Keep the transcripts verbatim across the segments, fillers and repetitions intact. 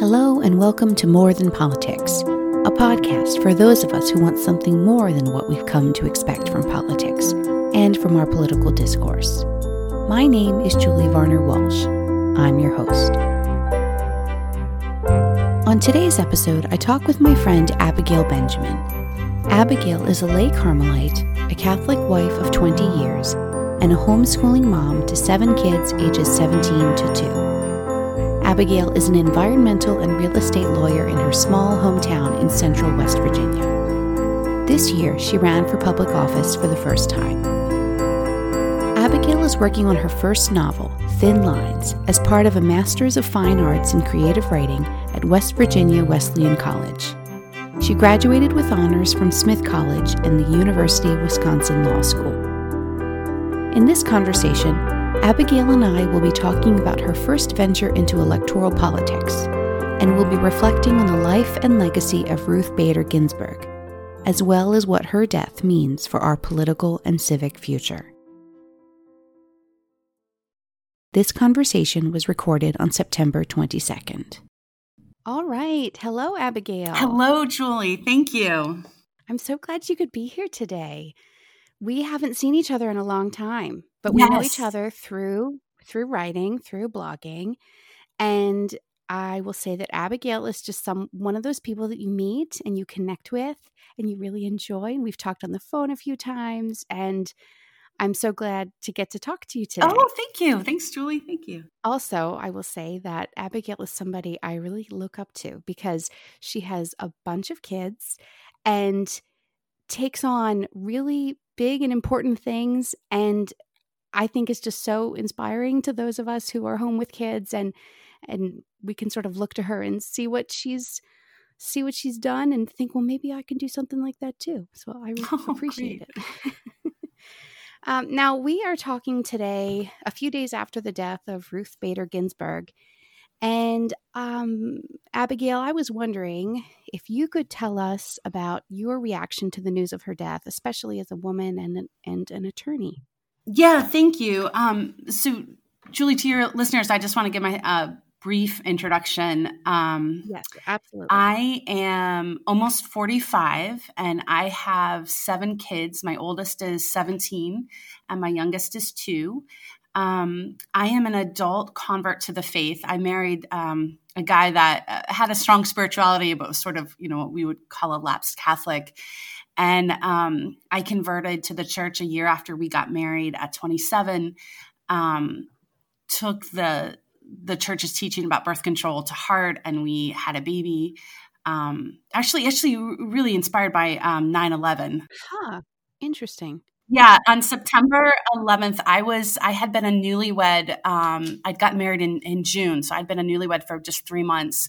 Hello and welcome to More Than Politics, a podcast for those of us who want something more than what we've come to expect from politics and from our political discourse. My name is Julie Varner Walsh. I'm your host. On today's episode, I talk with my friend Abigail Benjamin. Abigail is a lay Carmelite, a Catholic wife of twenty years, and a homeschooling mom to seven kids ages seventeen to two. Abigail is an environmental and real estate lawyer in her small hometown in central West Virginia. This year, she ran for public office for the first time. Abigail is working on her first novel, Thin Lines, as part of a Master's of Fine Arts in Creative Writing at West Virginia Wesleyan College. She graduated with honors from Smith College and the University of Wisconsin Law School. In this conversation, Abigail and I will be talking about her first venture into electoral politics, and we'll be reflecting on the life and legacy of Ruth Bader Ginsburg, as well as what her death means for our political and civic future. This conversation was recorded on September twenty-second. All right. Hello, Abigail. Hello, Julie. Thank you. I'm so glad you could be here today. We haven't seen each other in a long time, but we yes. know each other through through writing, through blogging, and I will say that Abigail is just some one of those people that you meet and you connect with and you really enjoy. And we've talked on the phone a few times, and I'm so glad to get to talk to you today. Oh, thank you. Thanks, Julie. Thank you. Also, I will say that Abigail is somebody I really look up to because she has a bunch of kids and takes on really big and important things, and I think it's just so inspiring to those of us who are home with kids, and and we can sort of look to her and see what she's see what she's done and think, well, maybe I can do something like that too. So I really oh, appreciate great. it. um, now we are talking today, a few days after the death of Ruth Bader Ginsburg, and um, Abigail, I was wondering if you could tell us about your reaction to the news of her death, especially as a woman and an, and an attorney. Yeah, thank you. Um, so, Julie, to your listeners, I just want to give my uh, brief introduction. Um, yes, absolutely. I am almost forty-five, and I have seven kids. My oldest is seventeen, and my youngest is two. Um, I am an adult convert to the faith. I married um, a guy that uh, had a strong spirituality, but was sort of, you know, what we would call a lapsed Catholic. And um, I converted to the church a year after we got married at twenty-seven, um, took the the church's teaching about birth control to heart, and we had a baby. Um, actually, actually really inspired by um, nine eleven. Huh. Interesting. Yeah, on September eleventh, I was, I had been a newlywed, um, I'd gotten married in, in June, so I'd been a newlywed for just three months,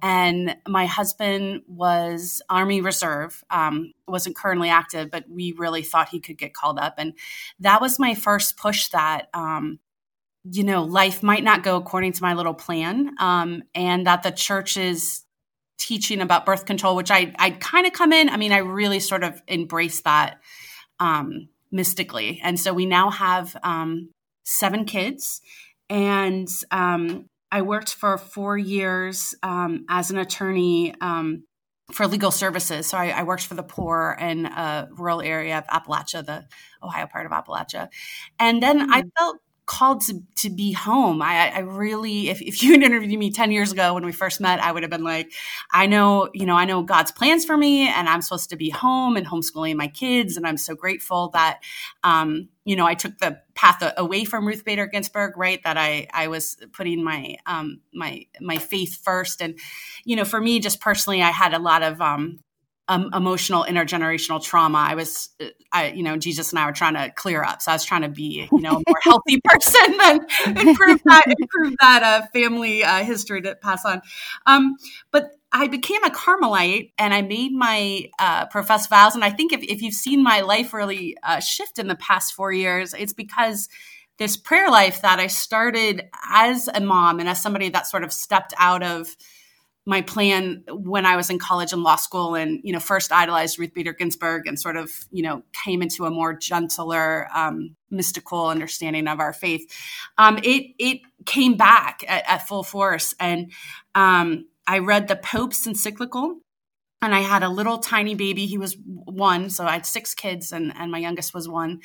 and my husband was Army Reserve, um, wasn't currently active, but we really thought he could get called up, and that was my first push that, um, you know, life might not go according to my little plan, um, and that the church's teaching about birth control, which I, I'd kind of come in, I mean, I really sort of embraced that, um, mystically. And so we now have um, seven kids. And um, I worked for four years um, as an attorney um, for legal services. So I, I worked for the poor in a rural area of Appalachia, the Ohio part of Appalachia. And then mm-hmm. I felt called to, to be home. I, I really, if, if you had interviewed me ten years ago when we first met, I would have been like, I know, you know, I know God's plans for me, and I'm supposed to be home and homeschooling my kids. And I'm so grateful that, um, you know, I took the path away from Ruth Bader Ginsburg, right? That I, I was putting my, um, my, my faith first. And, you know, for me, just personally, I had a lot of, um, Um, emotional intergenerational trauma. I was, I, you know, Jesus and I were trying to clear up. So I was trying to be, you know, a more healthy person and improve that, improve that uh, family uh, history to pass on. Um, but I became a Carmelite, and I made my uh, professed vows. And I think if, if you've seen my life really uh, shift in the past four years, it's because this prayer life that I started as a mom and as somebody that sort of stepped out of my plan when I was in college and law school, and, you know, first idolized Ruth Bader Ginsburg and sort of, you know, came into a more gentler, um, mystical understanding of our faith. Um, it, it came back at, at full force. And, um, I read the Pope's encyclical, and I had a little tiny baby. He was one, so I had six kids, and, and my youngest was one.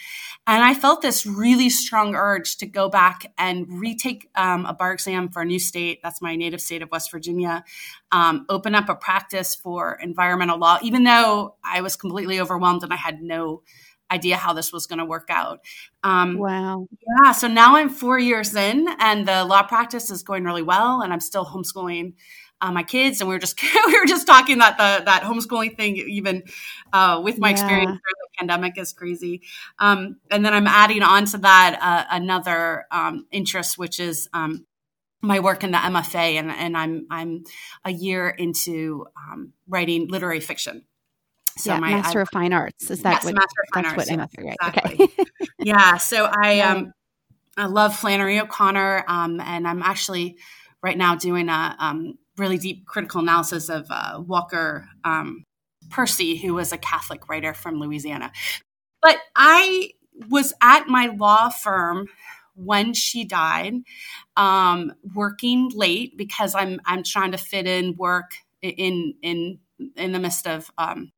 And I felt this really strong urge to go back and retake um, a bar exam for a new state. That's my native state of West Virginia. Um, open up a practice for environmental law, even though I was completely overwhelmed and I had no idea how this was going to work out. Um, wow. Yeah. So now I'm four years in, and the law practice is going really well, and I'm still homeschooling Uh, my kids, and we were just we were just talking that the that homeschooling thing, even uh, with my yeah. experience during the pandemic, is crazy. Um, and then I'm adding on to that uh, another um, interest, which is um, my work in the M F A, and, and I'm I'm a year into um, writing literary fiction. So yeah, my Master I, of Fine Arts is that yes, what Master of Fine that's Arts, what M F A, right? Exactly. Okay. yeah. So I um I love Flannery O'Connor, um, and I'm actually right now doing a um. really deep critical analysis of uh, Walker um, Percy, who was a Catholic writer from Louisiana. But I was at my law firm when she died, um, working late because I'm I'm trying to fit in work in in in the midst of um,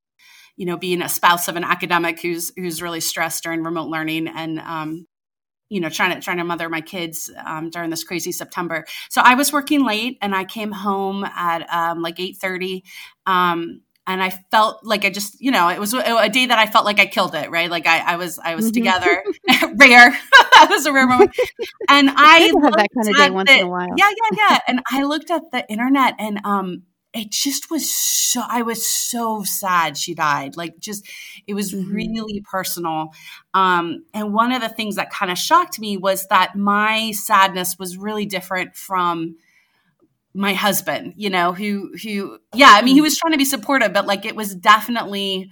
you know being a spouse of an academic who's who's really stressed during remote learning and. Um, you know, trying to, trying to mother my kids um, during this crazy September. So I was working late, and I came home at um, like eight thirty. Um, and I felt like I just, you know, it was a, a day that I felt like I killed it, right? Like I, I was, I was mm-hmm. together. Rare. That was a rare moment. And I have that kind of day once the, in a while. Yeah, yeah, yeah. And I looked at the internet, and um, it just was so, I was so sad she died. Like just, it was mm-hmm. really personal. Um, and one of the things that kind of shocked me was that my sadness was really different from my husband, you know, who, who, yeah, I mean, he was trying to be supportive, but like, it was definitely,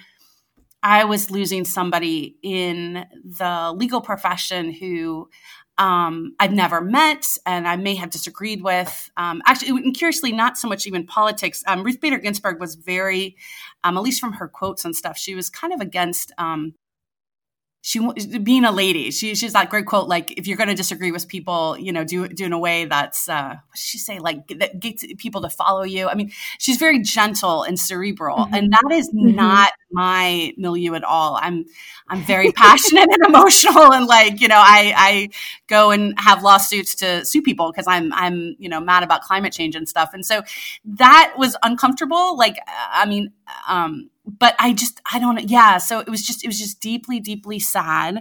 I was losing somebody in the legal profession who, Um, I've never met, and I may have disagreed with. Um, actually, and curiously, not so much even politics. Um, Ruth Bader Ginsburg was very, um, at least from her quotes and stuff, she was kind of against um, she being a lady. She, she's that great quote, like, if you're going to disagree with people, you know, do, do in a way that's, uh, what did she say, like, that gets people to follow you. I mean, she's very gentle and cerebral, mm-hmm. and that is mm-hmm. not my milieu at all. I'm, I'm very passionate and emotional, and like, you know, I, I go and have lawsuits to sue people because I'm, I'm, you know, mad about climate change and stuff. And so that was uncomfortable. Like, I mean, um, But I just, I don't, yeah. So it was just, it was just deeply, deeply sad.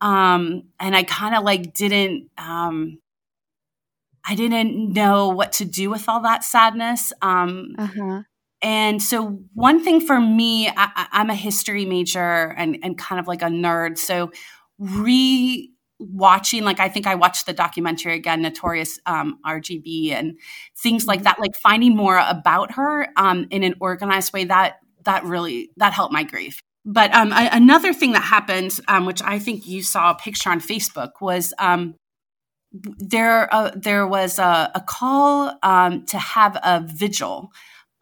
Um, and I kind of like didn't, um, I didn't know what to do with all that sadness. Um, uh-huh. And so one thing for me, I, I'm a history major and, and kind of like a nerd. So re watching, like, I think I watched the documentary again, Notorious um, R G B and things like that, like finding more about her um, in an organized way that, that really, that helped my grief. But um, I, another thing that happened, um, which I think you saw a picture on Facebook, was um, there uh, there was a, a call um, to have a vigil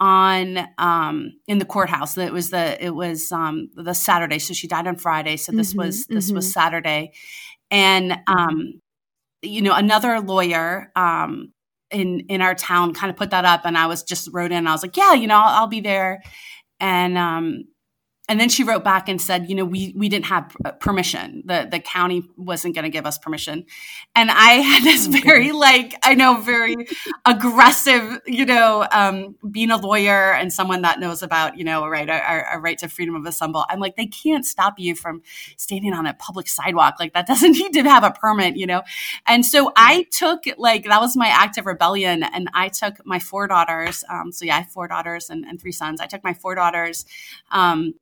on um, in the courthouse. It was the it was um, the Saturday, so she died on Friday, so this mm-hmm, was this mm-hmm. was Saturday, and um, you know another lawyer. Um, in in our town kind of put that up, and I was just wrote in, I was like, yeah, you know, I'll, I'll be there. And, um, and then she wrote back and said, you know, we, we didn't have permission. The, the county wasn't going to give us permission. And I had this oh, very goodness. like, I know, very aggressive, you know, um, being a lawyer and someone that knows about, you know, right, our, our right to freedom of assembly. I'm like, they can't stop you from standing on a public sidewalk. Like that doesn't need to have a permit, you know? And so I took like, that was my act of rebellion. And I took my four daughters. Um, so yeah, I have four daughters and, and three sons. I took my four daughters, um,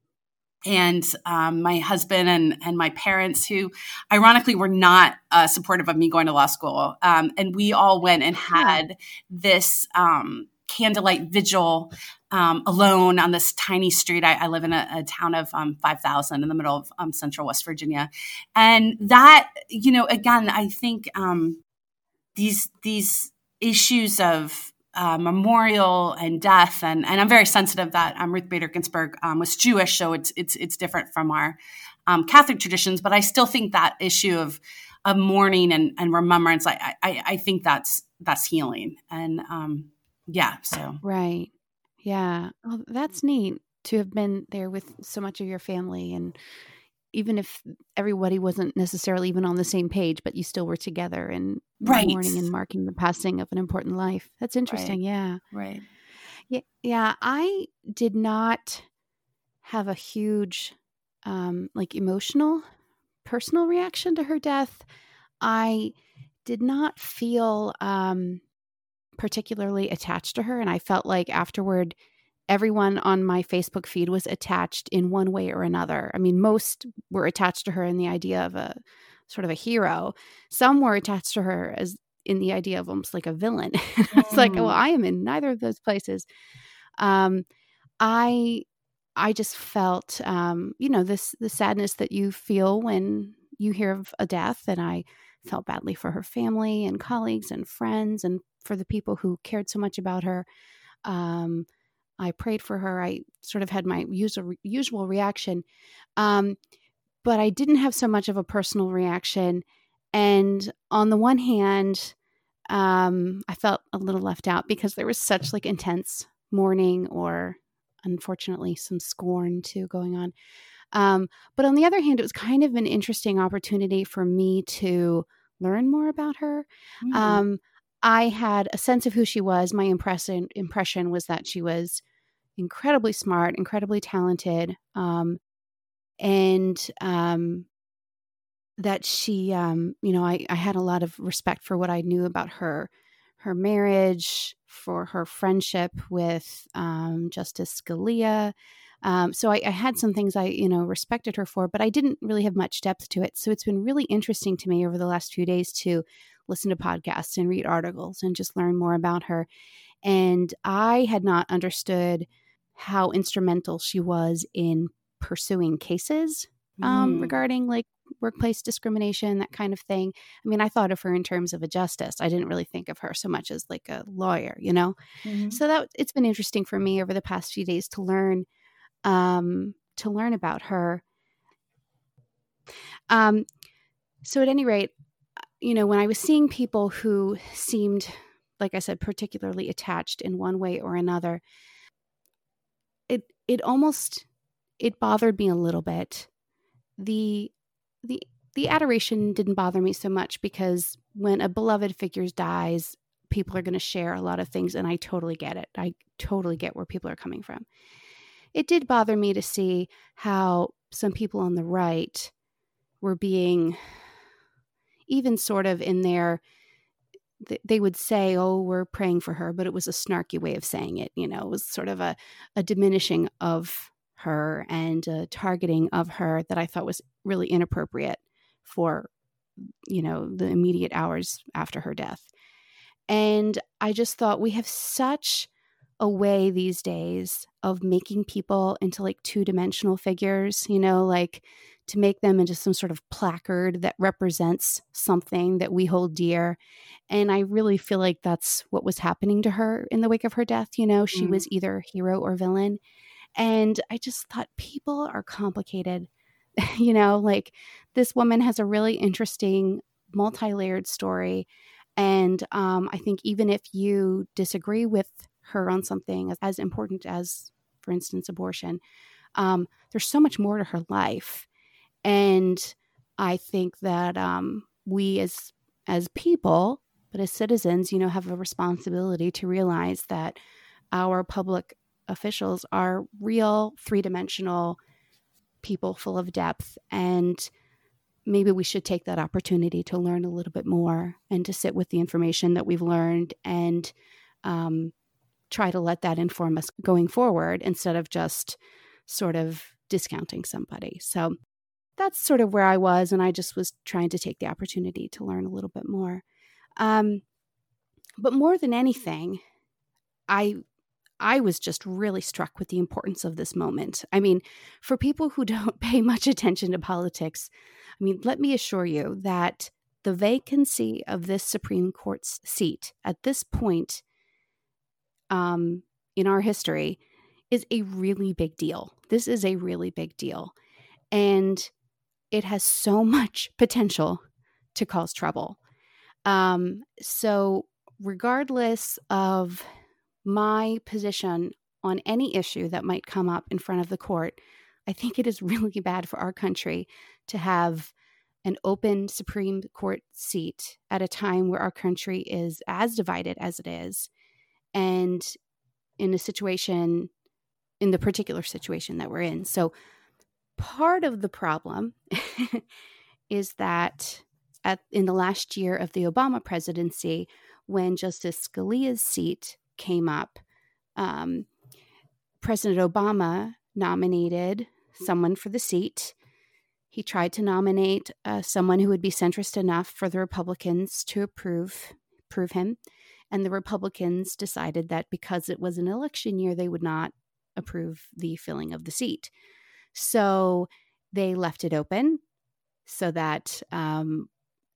and um, my husband and, and my parents, who ironically were not uh, supportive of me going to law school. Um, and we all went and had yeah. this um, candlelight vigil um, alone on this tiny street. I, I live in a, a town of um, five thousand in the middle of um, central West Virginia. And that, you know, again, I think um, these these issues of Uh, memorial and death, and and I'm very sensitive that um, Ruth Bader Ginsburg um, was Jewish, so it's it's it's different from our um, Catholic traditions. But I still think that issue of of mourning and, and remembrance, I, I I think that's that's healing, and um Yeah. So. Right. Yeah. Oh, that's neat to have been there with so much of your family. And even if everybody wasn't necessarily even on the same page, but you still were together and right. mourning and marking the passing of an important life. That's interesting. Right. Yeah. Right. Yeah. Yeah. I did not have a huge, um, like emotional, personal reaction to her death. I did not feel, um, particularly attached to her. And I felt like afterward, everyone on my Facebook feed was attached in one way or another. I mean, most were attached to her in the idea of a sort of a hero. Some were attached to her as in the idea of almost like a villain. It's mm. like, well, I am in neither of those places. Um, I, I just felt, um, you know, this, the sadness that you feel when you hear of a death. And I felt badly for her family and colleagues and friends and for the people who cared so much about her. Um, I prayed for her. I sort of had my usual, usual reaction. Um, but I didn't have so much of a personal reaction. And on the one hand, um, I felt a little left out because there was such like intense mourning or unfortunately some scorn too going on. Um, but on the other hand, it was kind of an interesting opportunity for me to learn more about her. Mm. Um, I had a sense of who she was. My impression impression was that she was incredibly smart, incredibly talented, um, and um, that she, um, you know, I, I had a lot of respect for what I knew about her, her marriage, for her friendship with um, Justice Scalia. Um, so I, I had some things I, you know, respected her for, but I didn't really have much depth to it. So it's been really interesting to me over the last few days to listen to podcasts and read articles and just learn more about her. And I had not understood how instrumental she was in pursuing cases um, mm. regarding like workplace discrimination, that kind of thing. I mean, I thought of her in terms of a justice. I didn't really think of her so much as like a lawyer, you know? Mm-hmm. So that it's been interesting for me over the past few days to learn, um, to learn about her. Um, so at any rate, you know, when I was seeing people who seemed, like I said, particularly attached in one way or another, it it almost, it bothered me a little bit. The, the, the adoration didn't bother me so much because when a beloved figure dies, people are going to share a lot of things, and I totally get it. I totally get where people are coming from. It did bother me to see how some people on the right were being... even sort of in their, they would say, oh, we're praying for her, but it was a snarky way of saying it. You know, it was sort of a, a diminishing of her and a targeting of her that I thought was really inappropriate for, you know, the immediate hours after her death. And I just thought we have such a way these days of making people into like two-dimensional figures, you know, like to make them into some sort of placard that represents something that we hold dear. And I really feel like that's what was happening to her in the wake of her death. You know, she mm-hmm. was either hero or villain. And I just thought people are complicated. You know, like this woman has a really interesting multi-layered story. And um, I think even if you disagree with her on something as, as important as, for instance, abortion, um, there's so much more to her life. And I think that um, we as as people, but as citizens, you know, have a responsibility to realize that our public officials are real three-dimensional people full of depth. And maybe we should take that opportunity to learn a little bit more and to sit with the information that we've learned and um, try to let that inform us going forward instead of just sort of discounting somebody. So that's sort of where I was, and I just was trying to take the opportunity to learn a little bit more. Um, but more than anything, I I was just really struck with the importance of this moment. I mean, for people who don't pay much attention to politics, I mean, let me assure you that the vacancy of this Supreme Court's seat at this point um, in our history is a really big deal. This is a really big deal. And it has so much potential to cause trouble. Um, so regardless of my position on any issue that might come up in front of the court. I think it is really bad for our country to have an open Supreme Court seat at a time where our country is as divided as it is, and in a situation, in the particular situation that we're in. So part of the problem is that at, in the last year of the Obama presidency, when Justice Scalia's seat came up, um, President Obama nominated someone for the seat. He tried to nominate uh, someone who would be centrist enough for the Republicans to approve, approve him. And the Republicans decided that because it was an election year, they would not approve the filling of the seat. So they left it open so that um,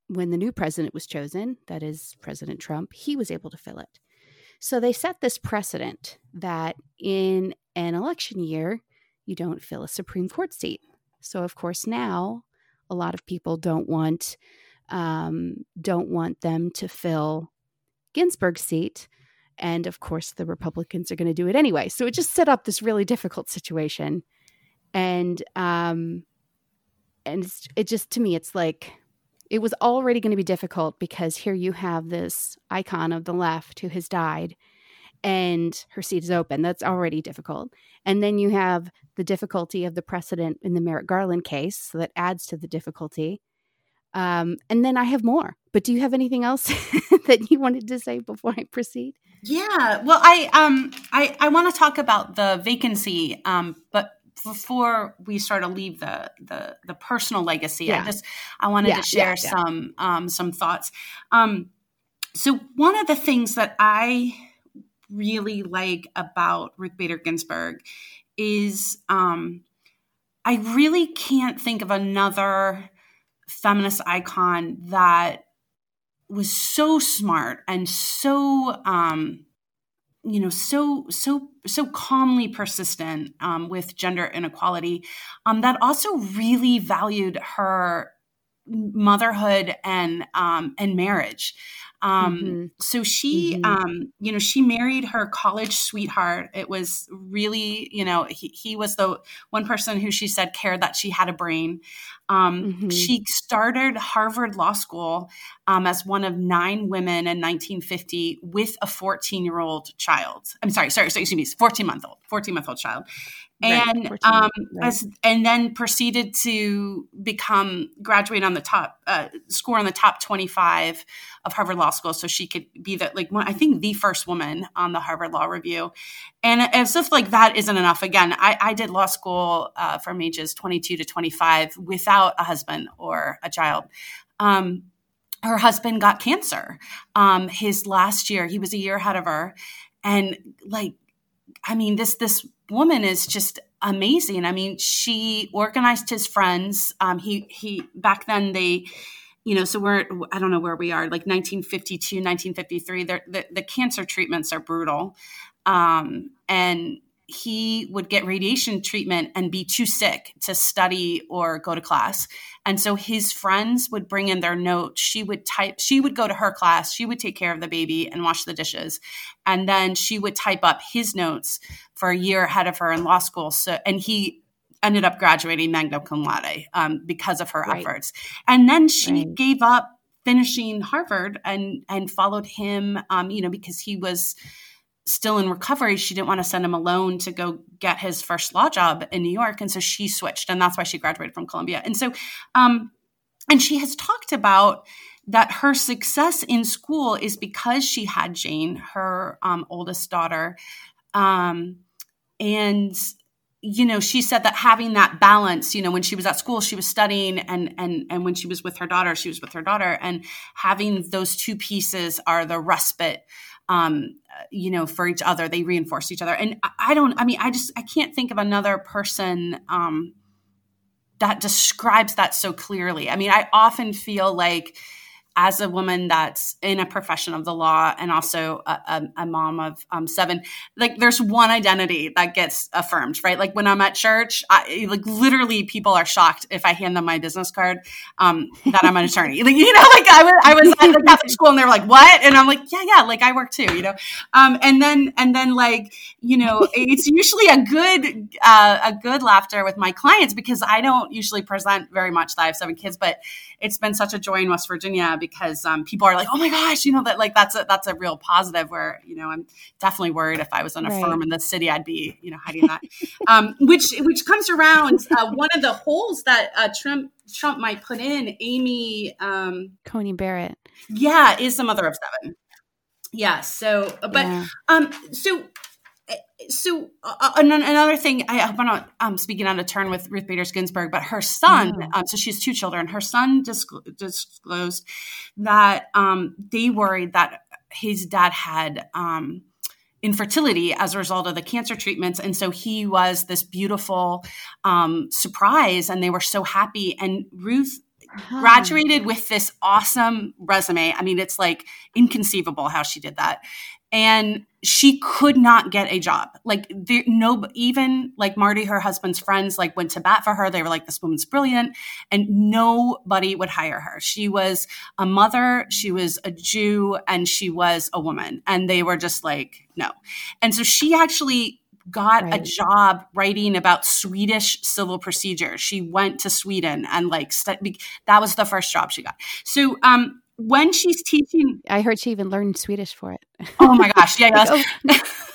when the new president was chosen, that is President Trump, he was able to fill it. So they set this precedent that in an election year, you don't fill a Supreme Court seat. So, of course, now a lot of people don't want um, don't want them to fill Ginsburg's seat. And, of course, the Republicans are going to do it anyway. So it just set up this really difficult situation. And um, and it's, it just, to me, it's like it was already going to be difficult because here you have this icon of the left who has died and her seat is open. That's already difficult. And then you have the difficulty of the precedent in the Merrick Garland case, so that adds to the difficulty. Um, and then I have more. But do you have anything else that you wanted to say before I proceed? Yeah. Well, I um I, I want to talk about the vacancy, um, but before we sort of leave the the, the personal legacy, yeah. I just I wanted yeah, to share yeah, yeah. some um, some thoughts. Um, so one of the things that I really like about Ruth Bader Ginsburg is um, I really can't think of another feminist icon that was so smart and so, um, you know, so, so, so calmly persistent um, with gender inequality um, that also really valued her motherhood and, um, and marriage. Um, mm-hmm. so she, mm-hmm. um, you know, she married her college sweetheart. It was really, you know, he, he was the one person who she said cared that she had a brain. Um, mm-hmm. she started Harvard Law School, um, as one of nine women in nineteen fifty with a fourteen year old child. I'm sorry, sorry, sorry, excuse me, fourteen month old, fourteen month old child. And, right, um, right. as, and then proceeded to become graduate on the top, uh, score on the top twenty-five of Harvard Law School. So she could be the, like, one, I think the first woman on the Harvard Law Review. And as if like that isn't enough. Again, I, I did law school, uh, from ages twenty-two to twenty-five without a husband or a child. Um, her husband got cancer, um, his last year. He was a year ahead of her. And like, I mean, this, this, woman is just amazing. I mean, she organized his friends. Um, he, he, back then they, you know, so we're, I don't know where we are, like nineteen fifty-two, nineteen fifty-three, the, the cancer treatments are brutal. Um, and he would get radiation treatment and be too sick to study or go to class. And so his friends would bring in their notes. She would type, she would go to her class. She would take care of the baby and wash the dishes. And then she would type up his notes for a year ahead of her in law school. So, and he ended up graduating magna cum laude um, because of her right. efforts. And then she right. gave up finishing Harvard and, and followed him, um, you know, because he was still in recovery. She didn't want to send him alone to go get his first law job in New York. And so she switched, and that's why she graduated from Columbia. And so, um, and she has talked about that her success in school is because she had Jane, her um, oldest daughter. Um, and, you know, she said that having that balance, you know, when she was at school, she was studying, and, and, and when she was with her daughter, she was with her daughter, and having those two pieces are the respite, um, you know, for each other. They reinforce each other. And I don't, I mean, I just, I can't think of another person, um, that describes that so clearly. I mean, I often feel like, as a woman that's in a profession of the law and also a, a, a mom of um, seven, like there's one identity that gets affirmed, right? Like when I'm at church, I, like literally people are shocked if I hand them my business card um, that I'm an attorney. Like, you know, like I was, I was at the Catholic school and they were like, what? And I'm like, yeah, yeah, like I work too, you know? Um, and then, and then like, you know, it's usually a good, uh, a good laughter with my clients because I don't usually present very much that I have seven kids, but it's been such a joy in West Virginia because um, people are like, oh my gosh, you know, that like, that's a, that's a real positive where, you know, I'm definitely worried if I was in a right. firm in the city, I'd be, you know, hiding that, um, which, which comes around uh, one of the holes that uh, Trump, Trump might put in. Amy um, Coney Barrett. Yeah. Is the mother of seven. Yeah. So, but, yeah. um, so, So uh, another thing, I hope I'm not um, speaking out of turn with Ruth Bader Ginsburg, but her son, mm. um, so she has two children, her son disclo- disclosed that um, they worried that his dad had um, infertility as a result of the cancer treatments. And so he was this beautiful um, surprise and they were so happy. And Ruth Huh. graduated with this awesome resume. I mean, it's like inconceivable how she did that. And she could not get a job. Like there, no, even like Marty, her husband's friends, like went to bat for her. They were like, this woman's brilliant. And nobody would hire her. She was a mother. She was a Jew and she was a woman. And they were just like, no. And so she actually got right. a job writing about Swedish civil procedure. She went to Sweden and like, st- that was the first job she got. So, um, when she's teaching, I heard she even learned Swedish for it. Oh my gosh! Yeah, like, oh,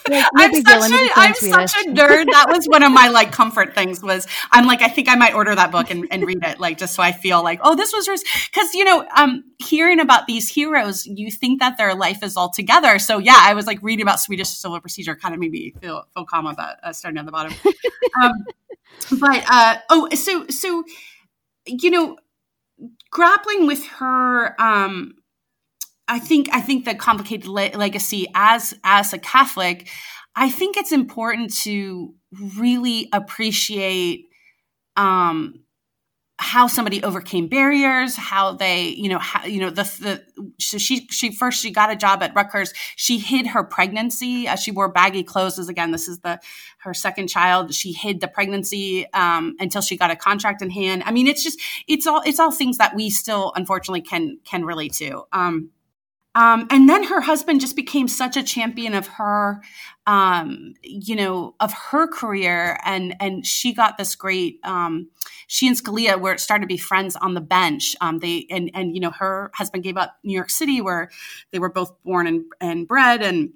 like, I'm such a I'm Swedish. such a nerd. That was one of my like comfort things. Was I'm like I think I might order that book and, and read it like just so I feel like oh this was hers because you know um hearing about these heroes you think that their life is all together. So yeah, I was like reading about Swedish civil procedure kind of made me feel feel calm about uh, starting at the bottom. um, but uh, oh so so you know. Grappling with her, um, I think. I think the complicated le- legacy as as a Catholic, I think it's important to really appreciate um, how somebody overcame barriers, how they, you know, how, you know, the the. So she she first she got a job at Rutgers. She hid her pregnancy. Uh, she wore baggy clothes. As again, this is the her second child. She hid the pregnancy um, until she got a contract in hand. I mean, it's just it's all it's all things that we still unfortunately can can relate to. Um, um, and then her husband just became such a champion of her, um, you know, of her career, and and she got this great. Um, She and Scalia were started to be friends on the bench. Um, they and and you know her husband gave up New York City where they were both born and, and bred and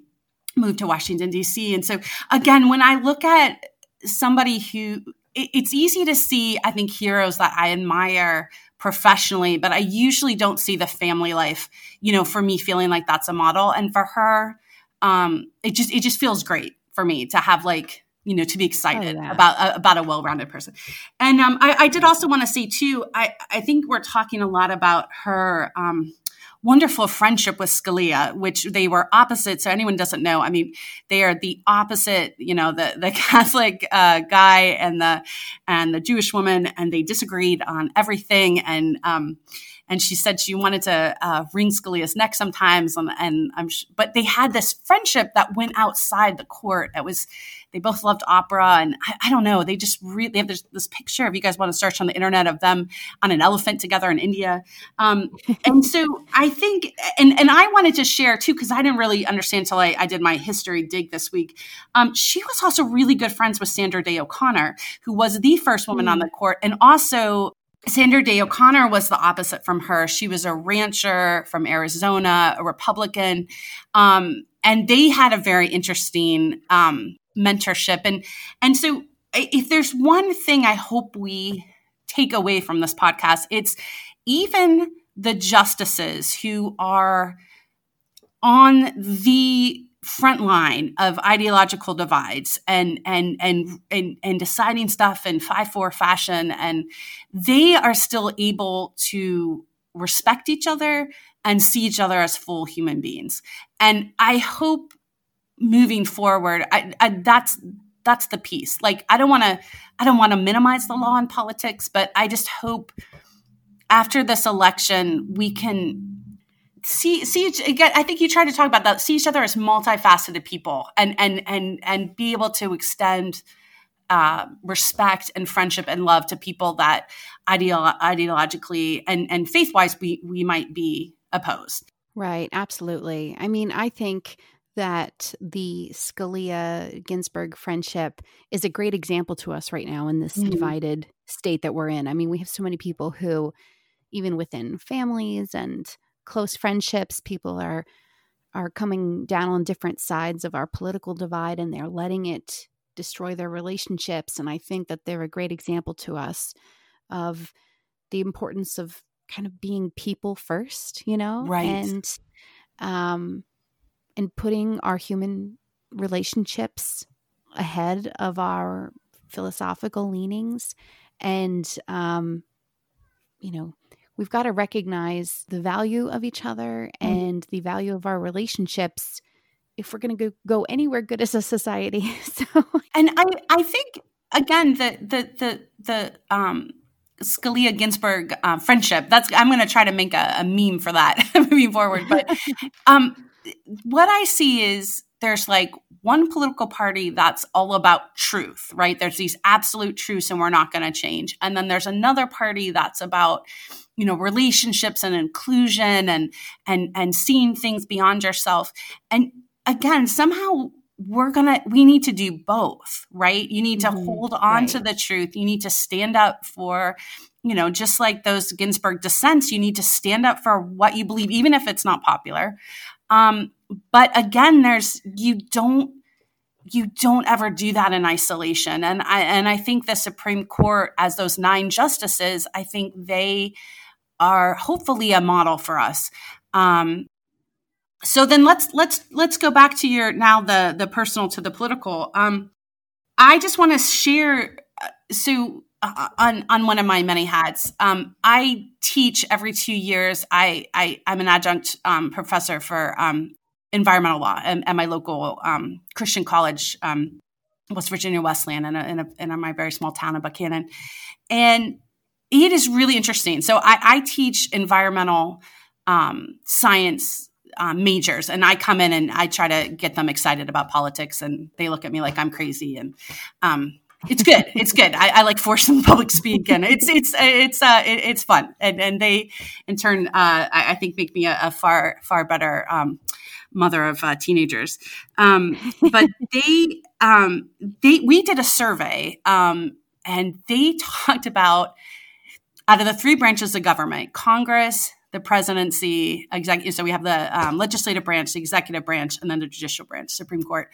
moved to Washington D C. And so again, when I look at somebody who, it, it's easy to see I think heroes that I admire professionally, but I usually don't see the family life. You know, for me feeling like that's a model, and for her, um, it just it just feels great for me to have like. You know, to be excited oh, yeah. about uh, about a well-rounded person. And um, I, I did also want to say, too, I, I think we're talking a lot about her um, wonderful friendship with Scalia, which they were opposite. So anyone doesn't know. I mean, they are the opposite, you know, the the Catholic uh, guy and the and the Jewish woman. And they disagreed on everything. And um, and she said she wanted to uh, wring Scalia's neck sometimes. And, and I'm sh- But they had this friendship that went outside the court. It was... They both loved opera, and I, I don't know. They just really have this, this picture. If you guys want to search on the internet of them on an elephant together in India, um, and so I think, and and I wanted to share too because I didn't really understand until I, I did my history dig this week. Um, she was also really good friends with Sandra Day O'Connor, who was the first woman mm. on the court, and also. Sandra Day O'Connor was the opposite from her. She was a rancher from Arizona, a Republican, um, and they had a very interesting um, mentorship. And and so if there's one thing I hope we take away from this podcast, it's even the justices who are on the front line of ideological divides and, and, and, and, and deciding stuff in five four fashion. And they are still able to respect each other and see each other as full human beings. And I hope moving forward, I, I, that's, that's the piece. Like, I don't want to, I don't want to minimize the law and politics, but I just hope after this election, we can see see again, I think you tried to talk about that. See each other as multifaceted people, and and and and be able to extend uh, respect and friendship and love to people that ideolo- ideologically and and faith wise we we might be opposed. Right. Absolutely. I mean, I think that the Scalia-Ginsburg friendship is a great example to us right now in this mm-hmm. divided state that we're in. I mean, we have so many people who, even within families and close friendships, people are are coming down on different sides of our political divide, and they're letting it destroy their relationships. And I think that they're a great example to us of the importance of kind of being people first, you know? Right. And um and putting our human relationships ahead of our philosophical leanings. And, um, you know, we've got to recognize the value of each other mm-hmm. and the value of our relationships if we're going to go anywhere good as a society. So, and I, I think, again, the, the, the, the, um, Scalia Ginsburg uh, friendship. That's I'm going to try to make a, a meme for that moving forward. But um, what I see is there's like one political party that's all about truth, right? There's these absolute truths, and we're not going to change. And then there's another party that's about, you know, relationships and inclusion and and and seeing things beyond yourself. And again, somehow. We're going to, we need to do both, right? You need to mm-hmm, hold on right. to the truth. You need to stand up for, you know, just like those Ginsburg dissents, you need to stand up for what you believe, even if it's not popular. Um, but again, there's, you don't, you don't ever do that in isolation. And I, and I think the Supreme Court, as those nine justices, I think they are hopefully a model for us. Um, So then let's let's let's go back to your now the the personal to the political. Um, I just want to share so uh, on on one of my many hats. Um, I teach every two years. I, I I'm an adjunct um, professor for um, environmental law at, at my local um, Christian college, um, West Virginia Wesleyan, in a, in, a, in a, my very small town of Buckhannon, and it is really interesting. So I, I teach environmental um, science. Um, majors, and I come in and I try to get them excited about politics, and they look at me like I'm crazy. And um, it's good, it's good. I, I like force them to public speak, and it's it's it's uh, it, it's fun. And and they, in turn, uh, I, I think make me a, a far far better um, mother of uh, teenagers. Um, but they um, they we did a survey, um, and they talked about out of the three branches of government, Congress, the presidency, executive. So we have the um, legislative branch, the executive branch, and then the judicial branch, Supreme Court.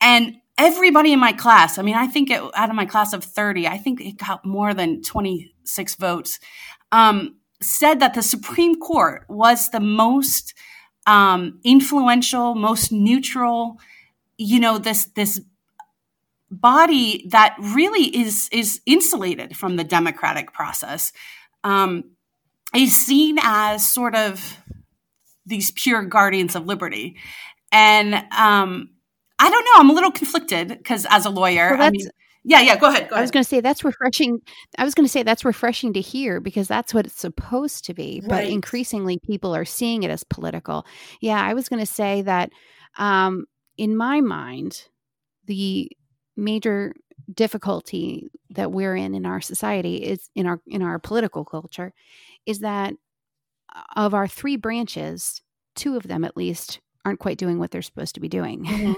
And everybody in my class, I mean, I think it, out of my class of thirty, I think it got more than twenty-six votes, um, said that the Supreme Court was the most um, influential, most neutral, you know, this, this body that really is, is insulated from the democratic process. Um, is seen as sort of these pure guardians of liberty. And um, I don't know, I'm a little conflicted because as a lawyer, well, I mean, yeah, yeah, go ahead. Go I ahead. was going to say that's refreshing. I was going to say that's refreshing to hear because that's what it's supposed to be. Right. But increasingly people are seeing it as political. Yeah, I was going to say that um, in my mind, the major difficulty that we're in in our society is in our in our political culture is that of our three branches, two of them at least aren't quite doing what they're supposed to be doing. Mm-hmm.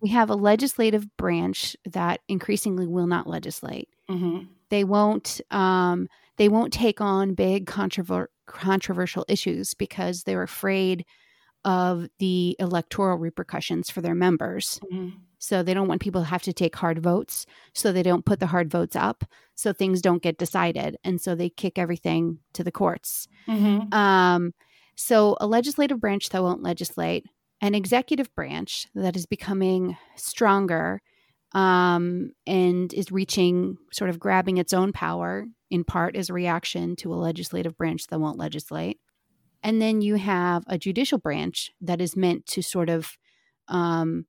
We have a legislative branch that increasingly will not legislate. Mm-hmm. They won't um, they won't take on big controver- controversial issues because they're afraid of the electoral repercussions for their members. Mm-hmm. So they don't want people to have to take hard votes. So they don't put the hard votes up. So things don't get decided. And so they kick everything to the courts. Mm-hmm. Um, so a legislative branch that won't legislate, an executive branch that is becoming stronger um, and is reaching, sort of grabbing its own power in part as a reaction to a legislative branch that won't legislate. And then you have a judicial branch that is meant to sort of um,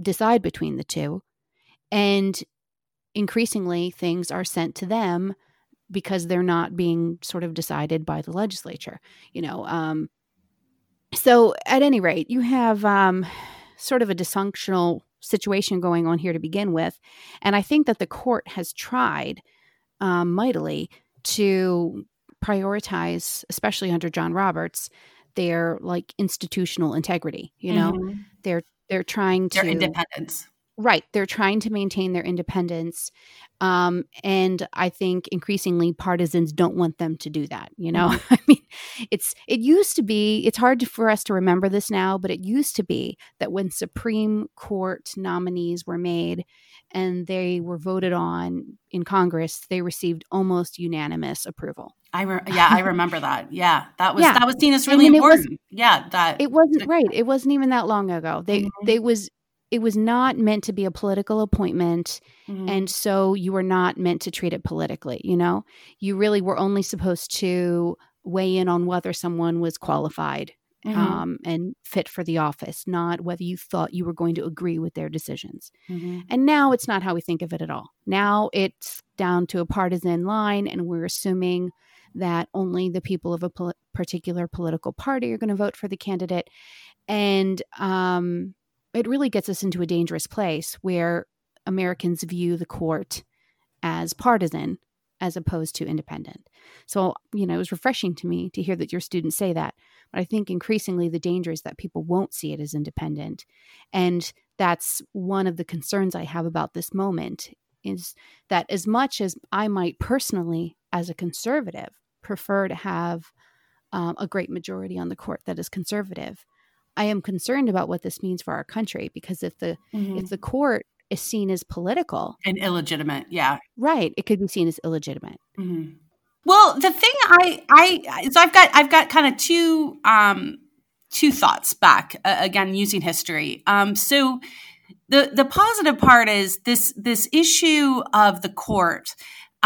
decide between the two. And increasingly, things are sent to them because they're not being sort of decided by the legislature. You know, um, So at any rate, you have um, sort of a dysfunctional situation going on here to begin with. And I think that the court has tried um, mightily to prioritize, especially under John Roberts, their like institutional integrity. You know, mm-hmm. they're they're trying to their independence. Right. They're trying to maintain their independence. Um, and I think increasingly partisans don't want them to do that. You know, mm-hmm. I mean, it's it used to be it's hard to, for us to remember this now, but it used to be that when Supreme Court nominees were made and they were voted on in Congress, they received almost unanimous approval. I re- yeah, I remember that. Yeah, that was yeah. that was seen as really I mean, important. Yeah, that it wasn't right. It wasn't even that long ago. They mm-hmm. they was. It was not meant to be a political appointment, mm-hmm. and so you were not meant to treat it politically, you know? You really were only supposed to weigh in on whether someone was qualified mm-hmm. um, and fit for the office, not whether you thought you were going to agree with their decisions. Mm-hmm. And now it's not how we think of it at all. Now it's down to a partisan line, and we're assuming that only the people of a pol- particular political party are going to vote for the candidate. And um it really gets us into a dangerous place where Americans view the court as partisan as opposed to independent. So, you know, it was refreshing to me to hear that your students say that. But I think increasingly the danger is that people won't see it as independent. And that's one of the concerns I have about this moment, is that as much as I might personally, as a conservative, prefer to have um, a great majority on the court that is conservative, I am concerned about what this means for our country, because if the mm-hmm. if the court is seen as political and illegitimate, yeah, right, it could be seen as illegitimate. Mm-hmm. Well, the thing I I so I've got I've got kind of two um, two thoughts back uh, again using history. Um, so the the positive part is this this issue of the court.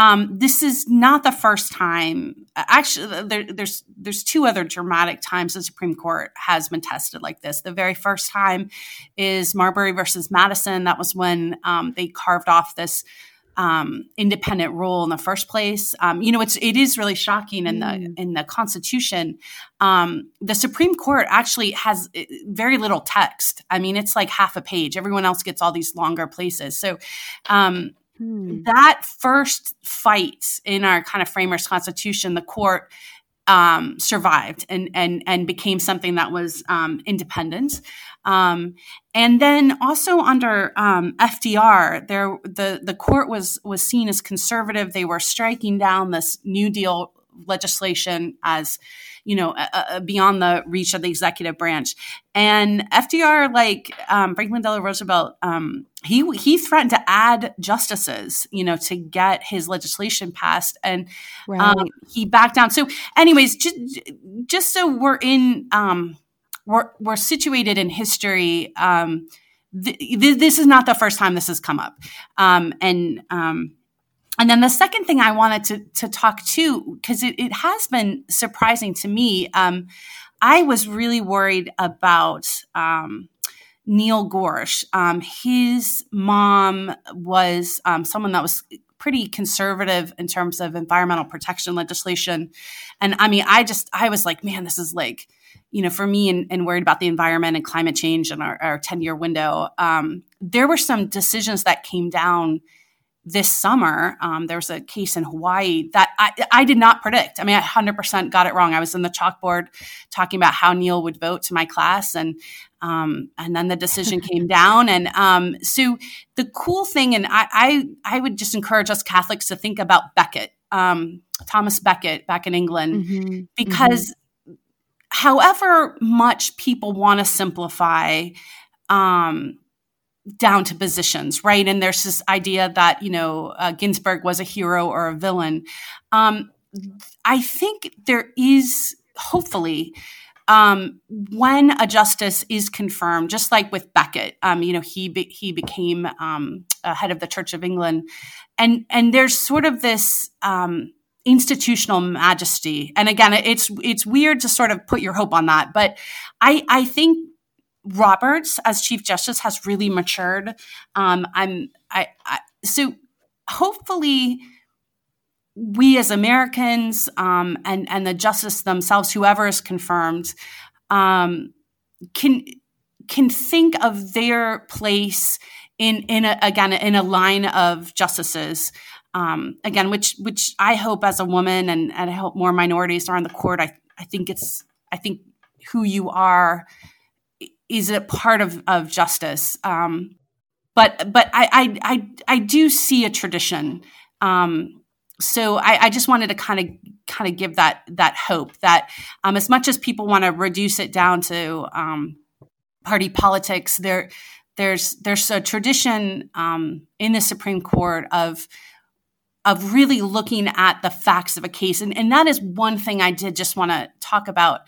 Um, this is not the first time. Actually, there, there's there's two other dramatic times the Supreme Court has been tested like this. The very first time is Marbury versus Madison. That was when um, they carved off this um, independent role in the first place. Um, you know, it's it is really shocking in the in the Constitution. Um, the Supreme Court actually has very little text. I mean, it's like half a page. Everyone else gets all these longer places. So. Um, Hmm. That first fight in our kind of framers' constitution, the court um, survived and and and became something that was um, independent. Um, and then also under um, F D R, there the the court was was seen as conservative. They were striking down this New Deal legislation as, you know, uh, uh, beyond the reach of the executive branch. And F D R, like um, Franklin Delano Roosevelt, um, he he threatened to add justices, you know, to get his legislation passed, and right. um, he backed down. So, anyways, just just so we're in um, we're we're situated in history. Um, th- th- this is not the first time this has come up, um, and. Um, And then the second thing I wanted to, to talk to, because it, it has been surprising to me, um, I was really worried about um, Neil Gorsuch. Um, his mom was um, someone that was pretty conservative in terms of environmental protection legislation. And I mean, I just, I was like, man, this is like, you know, for me and, and worried about the environment and climate change and our, our ten-year window. Um, there were some decisions that came down this summer. Um, there was a case in Hawaii that I, I did not predict. I mean, I one hundred percent got it wrong. I was in the chalkboard talking about how Neil would vote to my class, and um, and then the decision came down. And um, so the cool thing, and I, I I would just encourage us Catholics to think about Beckett, um, Thomas Beckett back in England, mm-hmm. because mm-hmm. however much people want to simplify um down to positions, right? And there's this idea that, you know, uh, Ginsburg was a hero or a villain. Um, I think there is, hopefully, um, when a justice is confirmed, just like with Beckett, um, you know, he be- he became um, a head of the Church of England, and and there's sort of this um, institutional majesty. And again, it's it's weird to sort of put your hope on that, but I I think. Roberts as Chief Justice has really matured. Um, I'm I, I so hopefully we as Americans um, and and the justice themselves, whoever is confirmed, um, can can think of their place in in a, again in a line of justices. Um, again, which which I hope as a woman, and, and I hope more minorities are on the court. I I think it's I think who you are is a part of of justice. Um, but but I I I, I do see a tradition. Um, so I, I just wanted to kind of kind of give that that hope that um, as much as people want to reduce it down to um, party politics, there there's there's a tradition um, in the Supreme Court of of really looking at the facts of a case, and and that is one thing I did just want to talk about.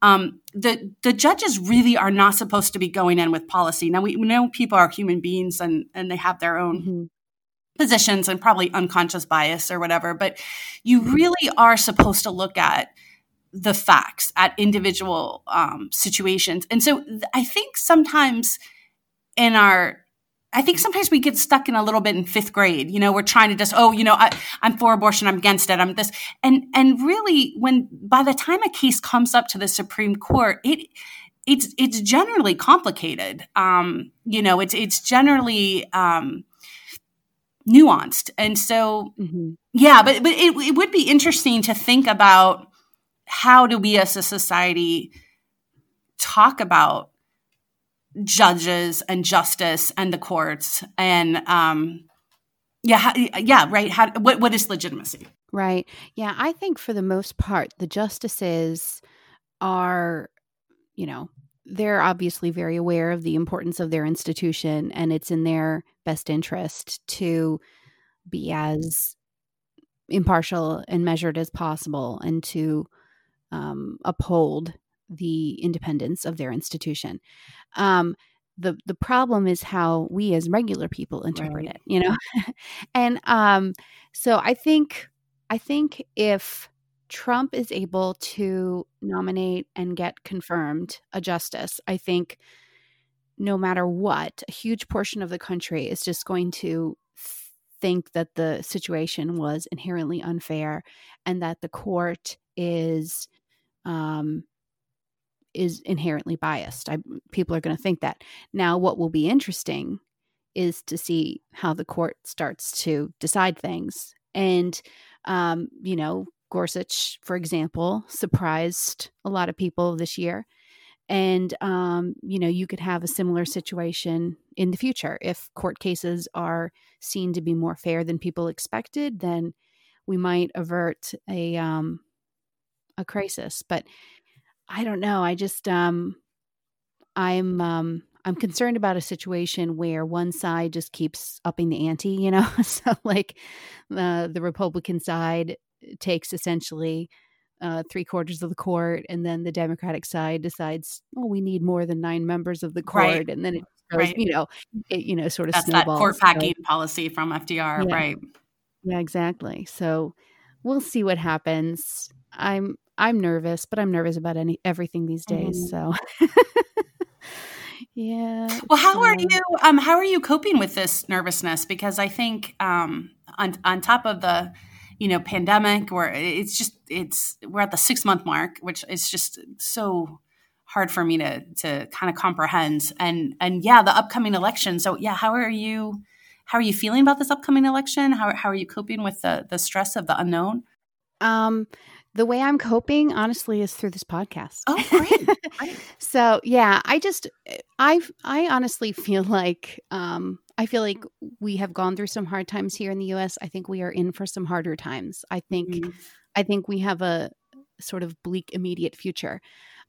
Um, the the judges really are not supposed to be going in with policy. Now we know people are human beings, and and they have their own mm-hmm. positions and probably unconscious bias or whatever, but you really are supposed to look at the facts, at individual um, situations. And so I think sometimes in our, I think sometimes we get stuck in a little bit in fifth grade, you know, we're trying to just, oh, you know, I, I'm for abortion, I'm against it, I'm this. And, and really when, by the time a case comes up to the Supreme Court, it, it's, it's generally complicated. Um, you know, it's, it's generally, um, nuanced. And so, mm-hmm. yeah, but, but it, it would be interesting to think about how do we as a society talk about judges and justice and the courts and, um, yeah, how, yeah, right. How, what, what is legitimacy? Right. Yeah. I think for the most part, the justices are, you know, they're obviously very aware of the importance of their institution, and it's in their best interest to be as impartial and measured as possible and to um, uphold the independence of their institution. Um, the the problem is how we as regular people interpret right. it, you know? and um, so I think I think if Trump is able to nominate and get confirmed a justice, I think no matter what, a huge portion of the country is just going to think that the situation was inherently unfair and that the court is um, is inherently biased. I, people are going to think that. Now, what will be interesting is to see how the court starts to decide things. And, um, you know, Gorsuch, for example, surprised a lot of people this year. And, um, you know, you could have a similar situation in the future. If court cases are seen to be more fair than people expected, then we might avert a um, a crisis. But I don't know. I just um, I'm um, I'm concerned about a situation where one side just keeps upping the ante, you know, so like uh, the Republican side takes essentially uh, three quarters of the court, and then the Democratic side decides, oh, we need more than nine members of the court, right. and then it goes, right. you know, it, you know, sort of That's snowballs. That court packing so. policy from F D R, yeah. right? Yeah, exactly. So we'll see what happens. I'm I'm nervous, but I'm nervous about any everything these days. Mm-hmm. So, yeah. Well, how so. are you? Um, how are you coping with this nervousness? Because I think um, on on top of the you know, pandemic, where it's just, it's, we're at the six month mark, which is just so hard for me to, to kind of comprehend. And, and yeah, the upcoming election. So yeah, how are you, how are you feeling about this upcoming election? How how are you coping with the, the stress of the unknown? Um, the way I'm coping, honestly, is through this podcast. Oh, great. Right. So yeah, I just, I, I honestly feel like, um, I feel like we have gone through some hard times here in the U S. I think we are in for some harder times. I think, mm-hmm. I think we have a sort of bleak immediate future.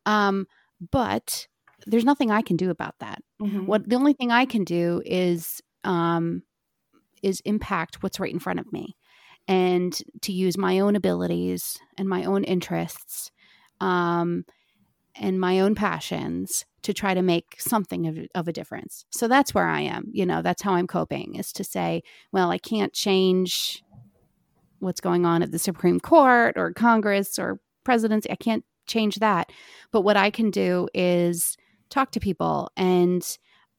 Um, but there's nothing I can do about that. Mm-hmm. What the only thing I can do is, um, is impact what's right in front of me, and to use my own abilities and my own interests, um, and my own passions to try to make something of, of a difference. So that's where I am. You know, that's how I'm coping, is to say, well, I can't change what's going on at the Supreme Court or Congress or presidency. I can't change that. But what I can do is talk to people and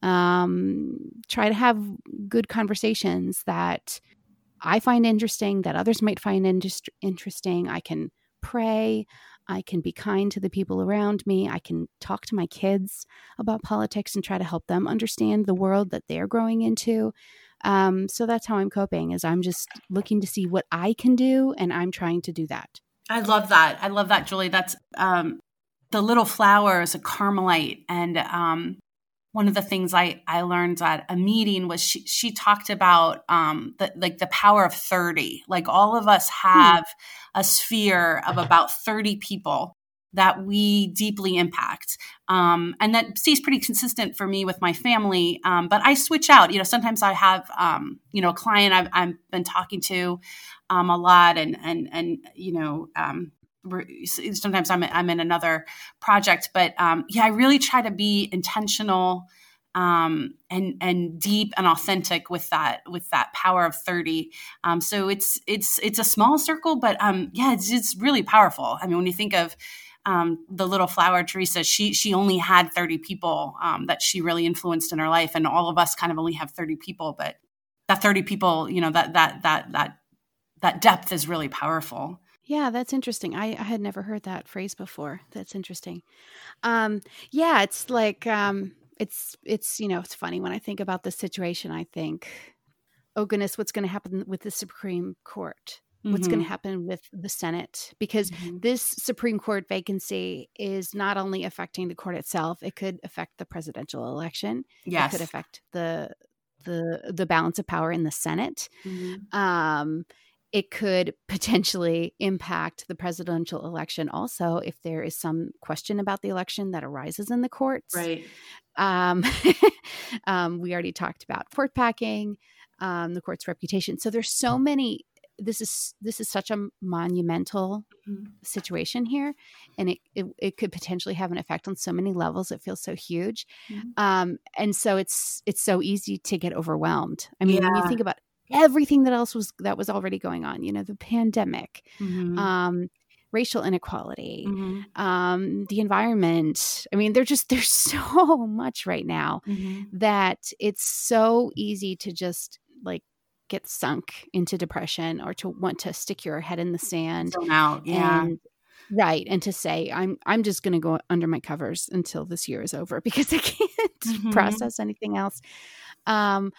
um, try to have good conversations that I find interesting, that others might find inter- interesting. I can pray. I can be kind to the people around me. I can talk to my kids about politics and try to help them understand the world that they're growing into. Um, so that's how I'm coping, is I'm just looking to see what I can do, and I'm trying to do that. I love that. I love that, Julie. That's um, the little flower is a Carmelite. And um, one of the things I, I learned at a meeting was she, she talked about um, the, like the power of thirty. Like all of us have hmm. a sphere of about thirty people that we deeply impact. Um, and that stays pretty consistent for me with my family. Um, but I switch out, you know, sometimes I have, um, you know, a client I've, I've been talking to um, a lot and, and, and, you know, um, sometimes I'm, I'm in another project, but um, yeah, I really try to be intentional um, and, and deep and authentic with that, with that power of thirty. Um, so it's, it's, it's a small circle, but um, yeah, it's, it's really powerful. I mean, when you think of, Um, the little flower, Teresa, she she only had thirty people um, that she really influenced in her life, and all of us kind of only have thirty people. But that thirty people, you know, that that that that that depth is really powerful. Yeah, that's interesting. I, I had never heard that phrase before. That's interesting. Um, yeah, it's like um, it's it's you know, it's funny when I think about this situation. I think, oh goodness, what's going to happen with the Supreme Court? What's mm-hmm. going to happen with the Senate? Because mm-hmm. this Supreme Court vacancy is not only affecting the court itself, it could affect the presidential election. Yes. It could affect the the the balance of power in the Senate. Mm-hmm. Um, it could potentially impact the presidential election also if there is some question about the election that arises in the courts. Right. Um, um, we already talked about court packing, um, the court's reputation. So there's so many... This is this is such a monumental mm-hmm. situation here, and it, it it could potentially have an effect on so many levels. It feels so huge, mm-hmm. um, and so it's it's so easy to get overwhelmed. I mean, yeah. when you think about everything that else was that was already going on, you know, the pandemic, mm-hmm. um, racial inequality, mm-hmm. um, the environment. I mean, there's just there's so much right now mm-hmm. that it's so easy to just like. Get sunk into depression or to want to stick your head in the sand. Out, yeah. And, right. And to say, I'm I'm just going to go under my covers until this year is over because I can't mm-hmm. process anything else. Um,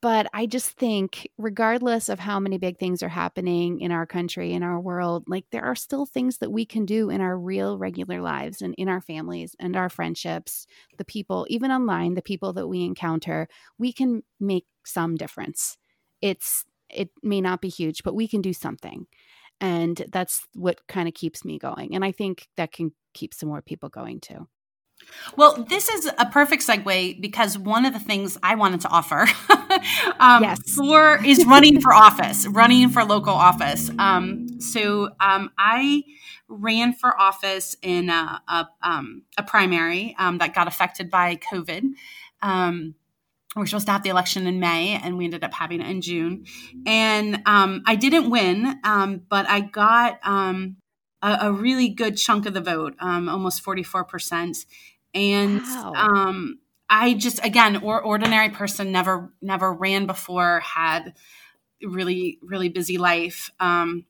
but I just think regardless of how many big things are happening in our country, in our world, like there are still things that we can do in our real regular lives and in our families and our friendships, the people, even online, the people that we encounter, we can make some difference. It's it may not be huge, but we can do something. And that's what kind of keeps me going. And I think that can keep some more people going too. Well, this is a perfect segue because one of the things I wanted to offer um, yes. for is running for office, running for local office. Um, so um, I ran for office in a, a, um, a primary um, that got affected by COVID. Um We were supposed to have the election in May, and we ended up having it in June. And um, I didn't win, um, but I got um, a, a really good chunk of the vote, um, almost forty-four percent. And wow. um, I just, again, or, ordinary person, never never ran before, had really, really busy life. Um,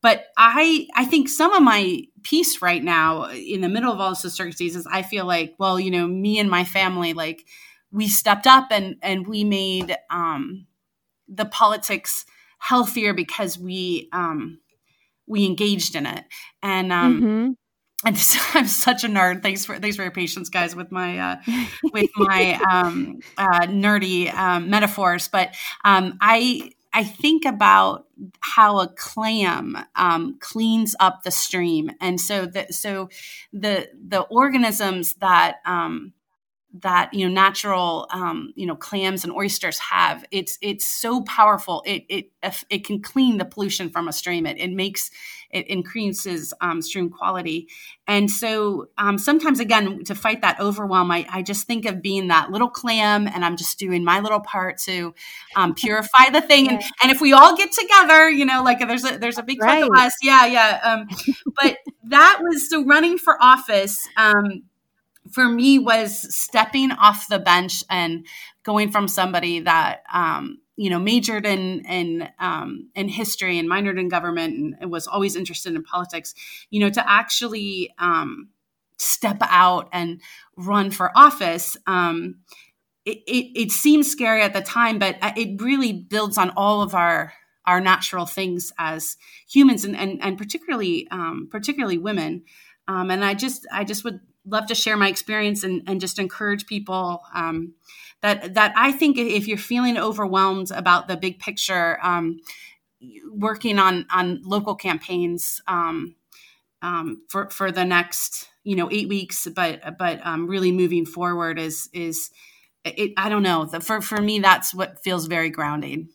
but I I think some of my piece right now, in the middle of all this circumstances, is I feel like, well, you know, me and my family, like, we stepped up and, and we made um, the politics healthier because we um, we engaged in it. And um, mm-hmm. and so I'm such a nerd. Thanks for thanks for your patience, guys, with my uh, with my um, uh, nerdy um, metaphors. But um, I I think about how a clam um, cleans up the stream, and so the so the the organisms that um, that, you know, natural, um, you know, clams and oysters have, it's, it's so powerful. It, it, it can clean the pollution from a stream. It, it makes, it increases, um, stream quality. And so, um, sometimes again, to fight that overwhelm, I, I just think of being that little clam, and I'm just doing my little part to, um, purify the thing. And, and if we all get together, you know, like there's a, there's a big right. class. Yeah. Yeah. Um, but that was, so running for office, um, for me was stepping off the bench and going from somebody that um, you know, majored in in um, in history and minored in government, and, and was always interested in politics, you know, to actually um, step out and run for office. Um, it, it, it seems scary at the time, but it really builds on all of our our natural things as humans, and and, and particularly um, particularly women. Um, and I just I just would love to share my experience and, and just encourage people um, that that I think if you're feeling overwhelmed about the big picture, um, working on on local campaigns um, um, for for the next you know eight weeks, but but um, really moving forward is is it, I don't know for for me that's what feels very grounding.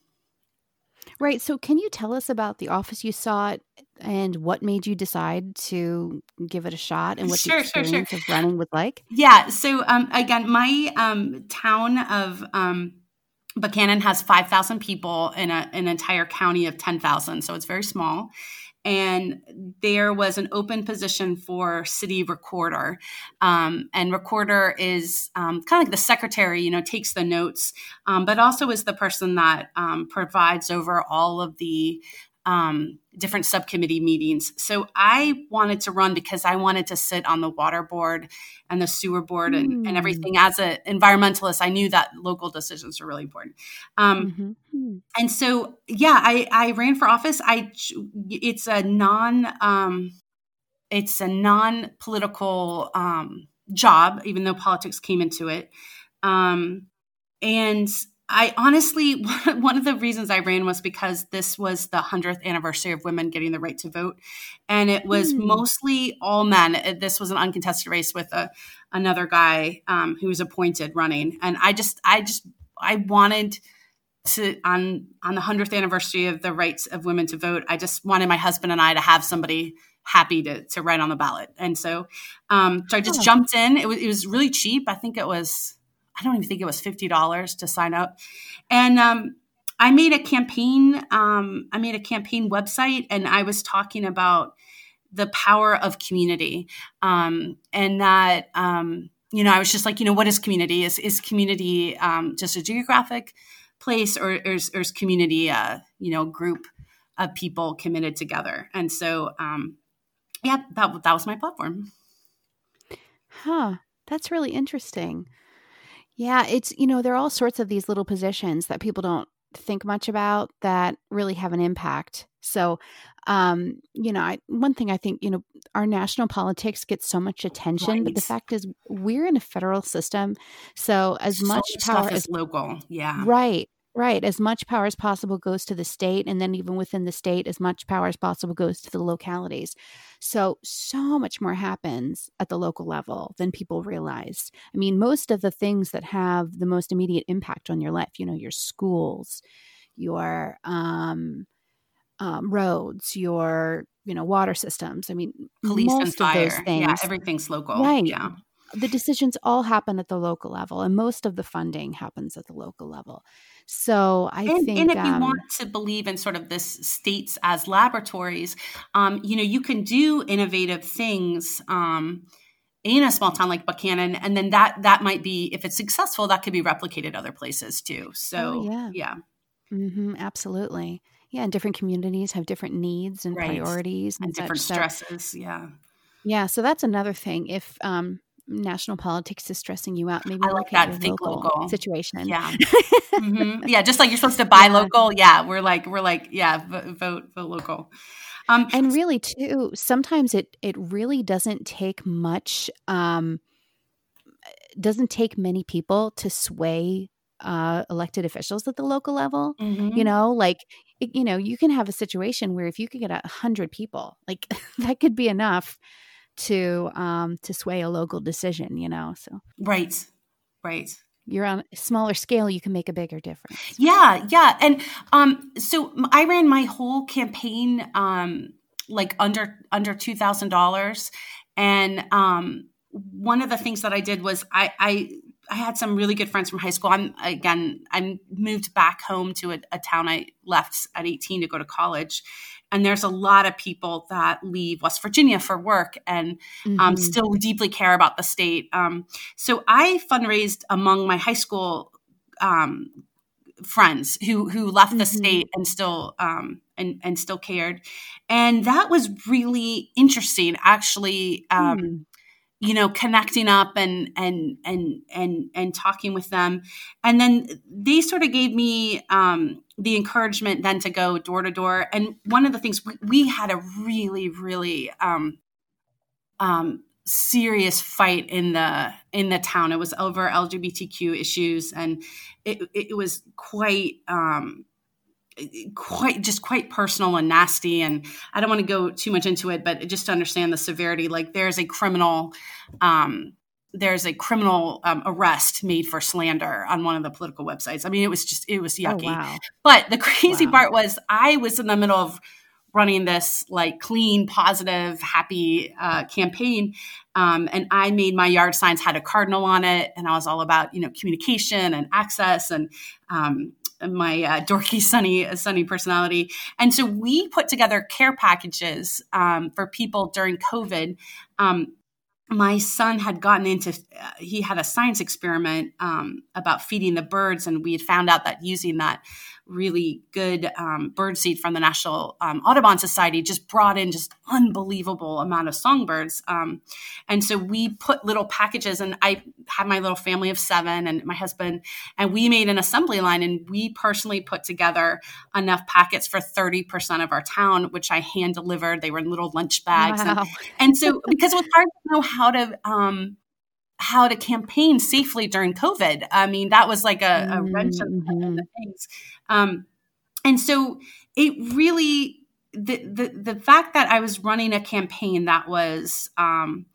Right. So can you tell us about the office you sought and what made you decide to give it a shot and what sure, the experience sure, sure. of running was like? Yeah. So um, again, my um, town of um, Buckhannon has five thousand people in a, an entire county of ten thousand. So it's very small. And there was an open position for city recorder. Um, and recorder is um, kind of like the secretary, you know, takes the notes, um, but also is the person that um, provides over all of the um, different subcommittee meetings. So I wanted to run because I wanted to sit on the water board and the sewer board mm. and, and everything. As an environmentalist, I knew that local decisions were really important. Um, mm-hmm. And so, yeah, I, I ran for office. I, it's a non, um, it's a non-political, um, job, even though politics came into it. Um, and I honestly, one of the reasons I ran was because this was the hundredth anniversary of women getting the right to vote. And it was mm. mostly all men. This was an uncontested race with a, another guy, um, who was appointed running. And I just, I just, I wanted to on on the hundredth anniversary of the rights of women to vote, I just wanted my husband and I to have somebody happy to to write on the ballot, and so um, so I just jumped in. It was it was really cheap. I think it was I don't even think it was fifty dollars to sign up, and um, I made a campaign. Um, I made a campaign website, and I was talking about the power of community, um, and that um, you know I was just like you know what is community? Is is community um, just a geographic place, or there's or, community, uh, you know, group of people committed together. And so, um, yeah, that, that was my platform. Huh. That's really interesting. Yeah. It's, you know, there are all sorts of these little positions that people don't think much about that really have an impact. So, um, you know, I, one thing I think, you know, our national politics gets so much attention, right. But the fact is we're in a federal system. So as so much power as local. Yeah. Right. Right. As much power as possible goes to the state. And then even within the state, as much power as possible goes to the localities. So, so much more happens at the local level than people realize. I mean, most of the things that have the most immediate impact on your life, you know, your schools, your, um, Um, roads, your, you know, water systems. I mean, police most and fire. Of those things, yeah, everything's local. Right. Yeah. The decisions all happen at the local level, and most of the funding happens at the local level. So I and, think, and if um, you want to believe in sort of this states as laboratories, um, you know, you can do innovative things um, in a small town like Buckhannon, and then that that might be, if it's successful, that could be replicated other places too. So oh, yeah, yeah. Mm-hmm, absolutely. Yeah, and different communities have different needs and right. priorities and, and different stresses. So, yeah, yeah. So that's another thing. If um, national politics is stressing you out, maybe I like that think local, local situation. Yeah, mm-hmm. yeah. Just like you're supposed to buy yeah. local. Yeah, we're like we're like yeah, vote vote, vote local. Um, and really, too, sometimes it it really doesn't take much. Um, doesn't take many people to sway uh, elected officials at the local level. Mm-hmm. You know, like. You know, you can have a situation where if you could get a hundred people, like that could be enough to um, to sway a local decision. You know, so right, right. You're on a smaller scale, you can make a bigger difference. Yeah, yeah, and um, so I ran my whole campaign um, like under under two thousand dollars, and um, one of the things that I did was I. I I had some really good friends from high school. I'm again, I moved back home to a, a town I left at eighteen to go to college. And there's a lot of people that leave West Virginia for work and mm-hmm. um, still deeply care about the state. Um, so I fundraised among my high school um, friends who who left the mm-hmm. state and still um, and and still cared, and that was really interesting. Actually, um, mm-hmm. you know, connecting up and and and and and talking with them, and then they sort of gave me um, the encouragement then to go door to door. And one of the things we, we had a really really um, um, serious fight in the in the town. It was over L G B T Q issues, and it it was quite um quite just quite personal and nasty. And I don't want to go too much into it, but just to understand the severity, like there's a criminal um there's a criminal um, arrest made for slander on one of the political websites. I mean, it was just it was yucky. Oh, wow. But the crazy wow. part was I was in the middle of running this like clean, positive, happy uh, campaign. Um, and I made my yard signs had a cardinal on it. And I was all about, you know, communication and access and um, my uh, dorky, sunny, uh, sunny personality. And so we put together care packages um, for people during COVID. Um, my son had gotten into, uh, he had a science experiment um, about feeding the birds. And we had found out that using that really good um, bird seed from the National um, Audubon Society just brought in just unbelievable amount of songbirds. Um, and so we put little packages, and I had my little family of seven and my husband, and we made an assembly line, and we personally put together enough packets for thirty percent of our town, which I hand delivered. They were in little lunch bags. Wow. And, and so because it was hard to know how to um, how to campaign safely during COVID. I mean, that was like a, a wrench mm-hmm. of the things. Um, and so it really, the, the, the fact that I was running a campaign that was, um,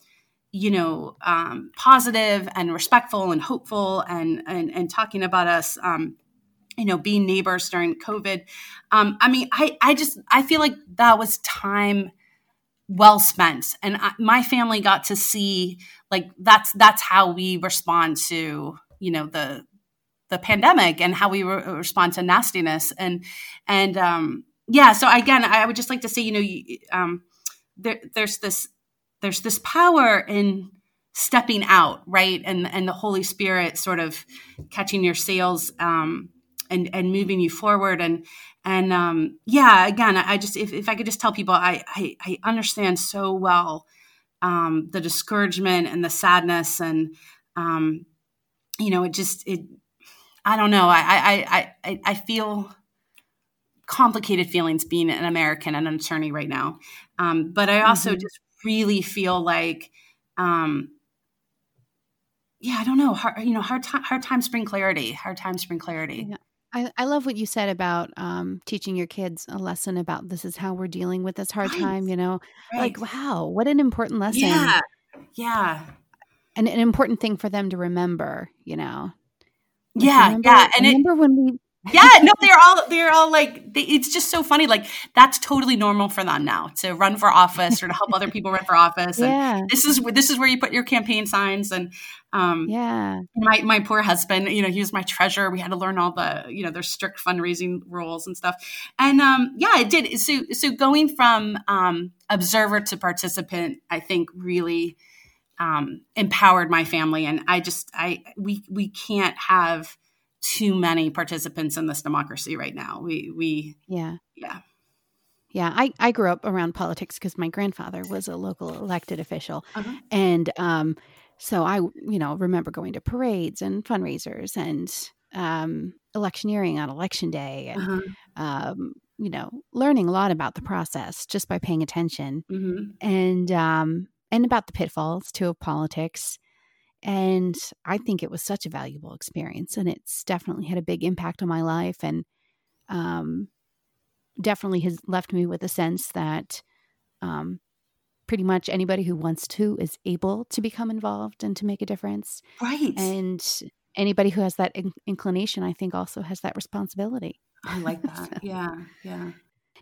you know, um, positive and respectful and hopeful and, and, and talking about us, um, you know, being neighbors during COVID. Um, I mean, I, I just, I feel like that was time well spent. And I, my family got to see, like, that's, that's how we respond to, you know, the, the pandemic and how we re- respond to nastiness. And, and, um, yeah. So again, I would just like to say, you know, you, um, there, there's this, there's this power in stepping out. Right. And, and the Holy Spirit sort of catching your sails, um, and, and moving you forward. And, and, um, yeah, again, I just, if, if I could just tell people, I, I, I understand so well, um, the discouragement and the sadness and, um, you know, it just, it, I don't know. I, I, I, I feel complicated feelings being an American and an attorney right now. Um, but I also mm-hmm. just really feel like, um, yeah, I don't know. Hard, you know, hard time, hard times bring clarity, hard times bring clarity. Yeah. I, I love what you said about um, teaching your kids a lesson about this is how we're dealing with this hard right. time, you know, right. like, wow, what an important lesson. Yeah. Yeah. And an important thing for them to remember, you know? Like, yeah, remember, yeah, and remember it, when we? Yeah, no, they're all they're all like they, it's just so funny. Like that's totally normal for them now to run for office or to help other people run for office. Yeah, and this is this is where you put your campaign signs. And um, yeah, my my poor husband, you know, he was my treasurer. We had to learn all the you know there's strict fundraising rules and stuff. And um, yeah, it did. So so going from um, observer to participant, I think really. Um, empowered my family. And I just, I, we, we can't have too many participants in this democracy right now. We, we, yeah. Yeah. Yeah. I, I grew up around politics because my grandfather was a local elected official. Uh-huh. And, um, so I, you know, remember going to parades and fundraisers and, um, electioneering on election day and, uh-huh. um, you know, learning a lot about the process just by paying attention. Mm-hmm. And, um, and about the pitfalls, too, of politics. And I think it was such a valuable experience. And it's definitely had a big impact on my life and um, definitely has left me with a sense that um, pretty much anybody who wants to is able to become involved and to make a difference. Right. And anybody who has that in- inclination, I think, also has that responsibility. I like that. So. Yeah, yeah.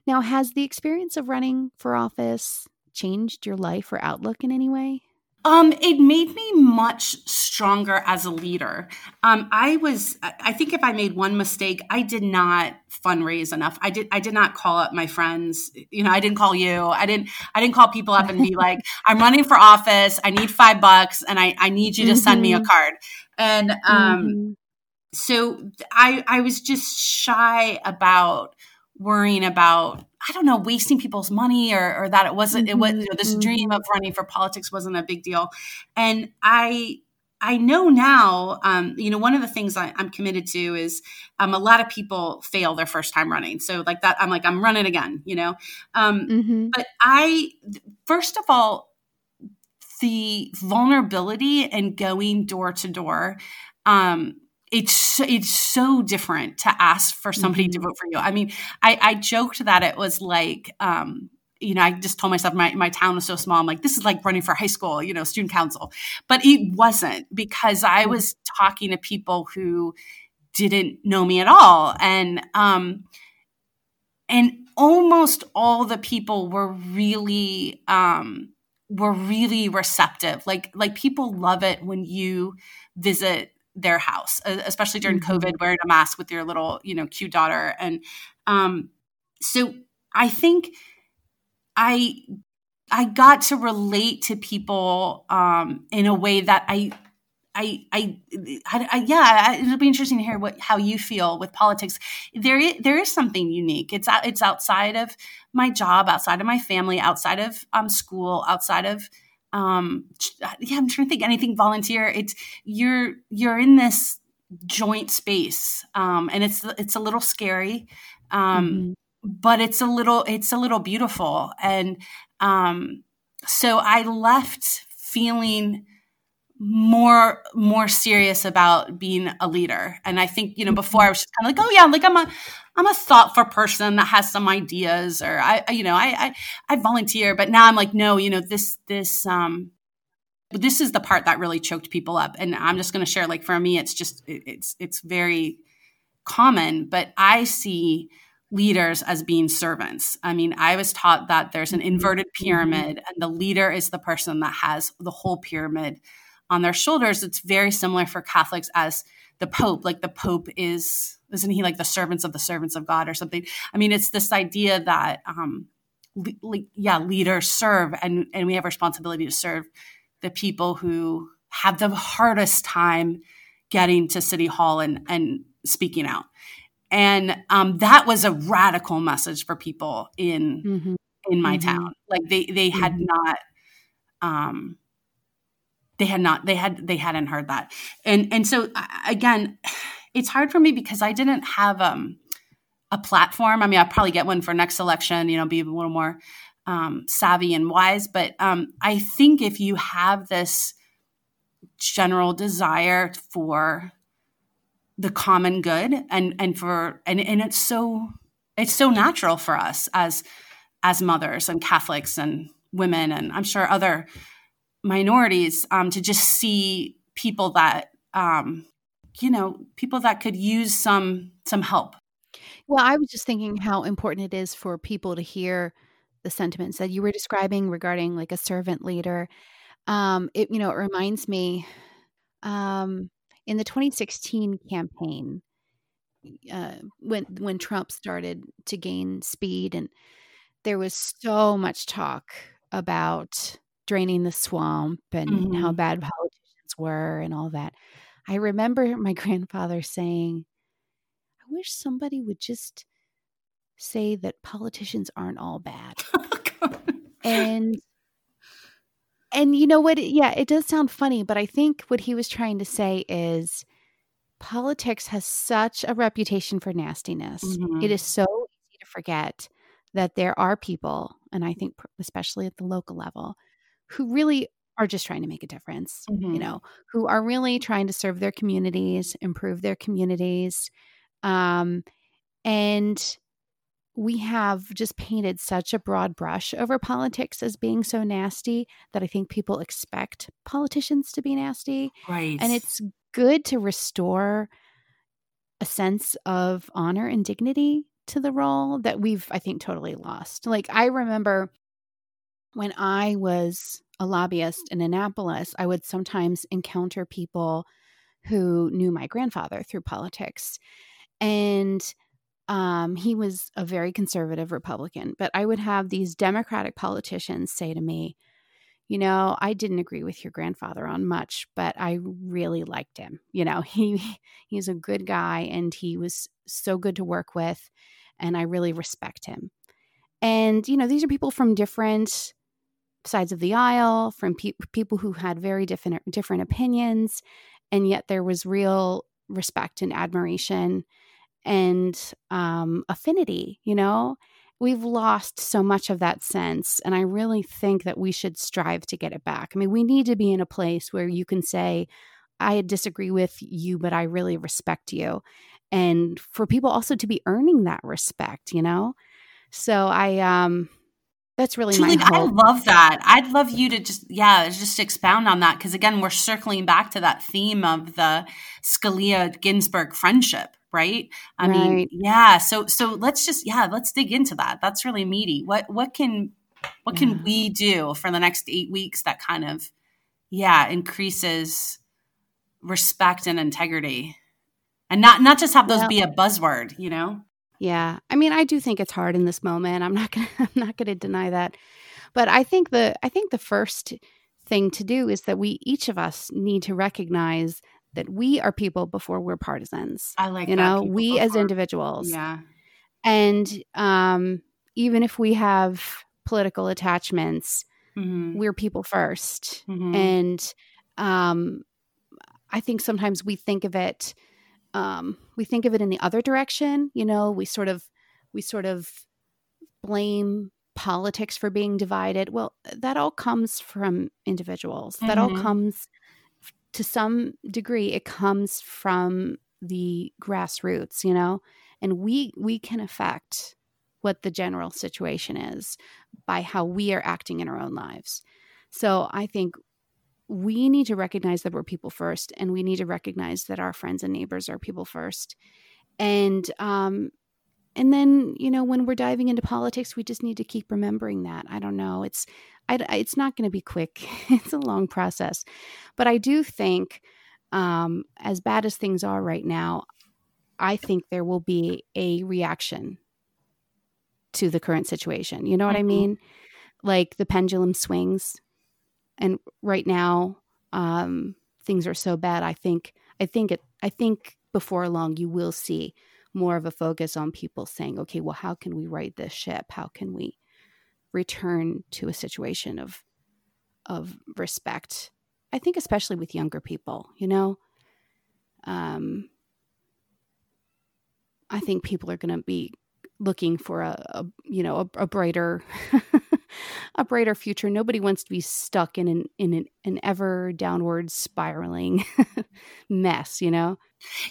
Now, has the experience of running for office changed your life or outlook in any way? Um, it made me much stronger as a leader. Um, I was, I think if I made one mistake, I did not fundraise enough. I did, I did not call up my friends. You know, I didn't call you. I didn't, I didn't call people up and be like, I'm running for office. I need five bucks and I, I need you to send mm-hmm. me a card. And, um, mm-hmm. so I, I was just shy about worrying about, I don't know, wasting people's money or, or that it wasn't, mm-hmm. it was, you know, this dream of running for politics wasn't a big deal. And I, I know now, um, you know, one of the things I, I'm committed to is um, a lot of people fail their first time running. So like that, I'm like, I'm running again, you know? Um, mm-hmm. But I, first of all, the vulnerability and going door to door, um, It's it's so different to ask for somebody mm-hmm. to vote for you. I mean, I, I joked that it was like, um, you know, I just told myself my, my town was so small. I'm like, this is like running for high school, you know, student council. But it wasn't, because I was talking to people who didn't know me at all. And um, and almost all the people were really um, were really receptive. Like like people love it when you visit their house, especially during COVID, wearing a mask with your little, you know, cute daughter. And um, so I think I, I got to relate to people um, in a way that I, I, I, I, I yeah, I, it'll be interesting to hear what, how you feel with politics. There is, there is something unique. It's, it's outside of my job, outside of my family, outside of um, school, outside of, Um, yeah, I'm trying to think anything volunteer. It's you're, you're in this joint space. Um, and it's, it's a little scary. Um, mm-hmm. but it's a little, it's a little beautiful. And, um, so I left feeling more, more serious about being a leader. And I think, you know, before I was just kind of like, oh yeah, like I'm a, I'm a thoughtful person that has some ideas, or I, you know, I, I, I volunteer, but now I'm like, no, you know, this, this, um, this is the part that really choked people up. And I'm just going to share, like, for me, it's just, it's, it's very common, but I see leaders as being servants. I mean, I was taught that there's an inverted pyramid and the leader is the person that has the whole pyramid on their shoulders. It's very similar for Catholics as the Pope. Like the Pope is, isn't he like the servants of the servants of God or something? I mean, it's this idea that, um, le- le- yeah, leaders serve, and, and we have responsibility to serve the people who have the hardest time getting to City Hall and, and speaking out. And um, that was a radical message for people in mm-hmm. in my mm-hmm. town. Like they they mm-hmm. had not. Um, They had not, they had, they hadn't heard that. And, and so again, it's hard for me because I didn't have, um, a platform. I mean, I'll probably get one for next election, you know, be a little more, um, savvy and wise. But, um, I think if you have this general desire for the common good and, and for, and, and it's so, it's so natural for us as, as mothers and Catholics and women, and I'm sure other minorities, um, to just see people that, um, you know, people that could use some, some help. Well, I was just thinking how important it is for people to hear the sentiments that you were describing regarding like a servant leader. Um, it, you know, it reminds me, um, in the twenty sixteen campaign, uh, when, when Trump started to gain speed, and there was so much talk about draining the swamp and mm-hmm. how bad politicians were and all that. I remember my grandfather saying, I wish somebody would just say that politicians aren't all bad. Oh, and, and you know what? Yeah, it does sound funny, but I think what he was trying to say is politics has such a reputation for nastiness. Mm-hmm. It is so easy to forget that there are people, and I think especially at the local level, who really are just trying to make a difference, mm-hmm. you know, who are really trying to serve their communities, improve their communities. Um, and we have just painted such a broad brush over politics as being so nasty that I think people expect politicians to be nasty. Right. And it's good to restore a sense of honor and dignity to the role that we've, I think, totally lost. Like I remember when I was a lobbyist in Annapolis, I would sometimes encounter people who knew my grandfather through politics. And um, he was a very conservative Republican. But I would have these Democratic politicians say to me, you know, I didn't agree with your grandfather on much, but I really liked him. You know, he he's a good guy and he was so good to work with, and I really respect him. And, you know, these are people from different sides of the aisle, from pe- people who had very different different opinions, and yet there was real respect and admiration and um, affinity, you know. We've lost so much of that sense, and I really think that we should strive to get it back. I mean, we need to be in a place where you can say, I disagree with you, but I really respect you. And for people also to be earning that respect, you know? So I, um, that's really Julie, my hope. I love that. I'd love you to just, yeah, just expound on that. Because again, we're circling back to that theme of the Scalia-Ginsburg friendship. Right. I right. mean, yeah. So, so let's just, yeah, let's dig into that. That's really meaty. What, what can, what can yeah. we do for the next eight weeks that kind of, yeah, increases respect and integrity, and not, not just have those well, be a buzzword, you know? Yeah. I mean, I do think it's hard in this moment. I'm not gonna, I'm not going to deny that, but I think the, I think the first thing to do is that we, each of us, need to recognize that we are people before we're partisans. I like that. You know, we before. as individuals. Yeah. And um, even if we have political attachments, mm-hmm. we're people first. Mm-hmm. And um, I think sometimes we think of it, um, we think of it in the other direction. You know, we sort of, we sort of blame politics for being divided. Well, that all comes from individuals. Mm-hmm. That all comes. To some degree, it comes from the grassroots, you know, and we we can affect what the general situation is by how we are acting in our own lives. So I think we need to recognize that we're people first, and we need to recognize that our friends and neighbors are people first. And um, and then, you know, when we're diving into politics, we just need to keep remembering that. I don't know. It's I, it's not going to be quick. It's a long process. But I do think, um, as bad as things are right now, I think there will be a reaction to the current situation. You know what mm-hmm. I mean? Like the pendulum swings. And right now, um, things are so bad. I think, I think it, I think before long, you will see more of a focus on people saying, okay, well, how can we right this ship? How can we return to a situation of of respect, I think, especially with younger people, you know? Um, I think people are going to be looking for a, a you know, a, a brighter, a brighter future. Nobody wants to be stuck in an, in an, an ever downward spiraling mess, you know?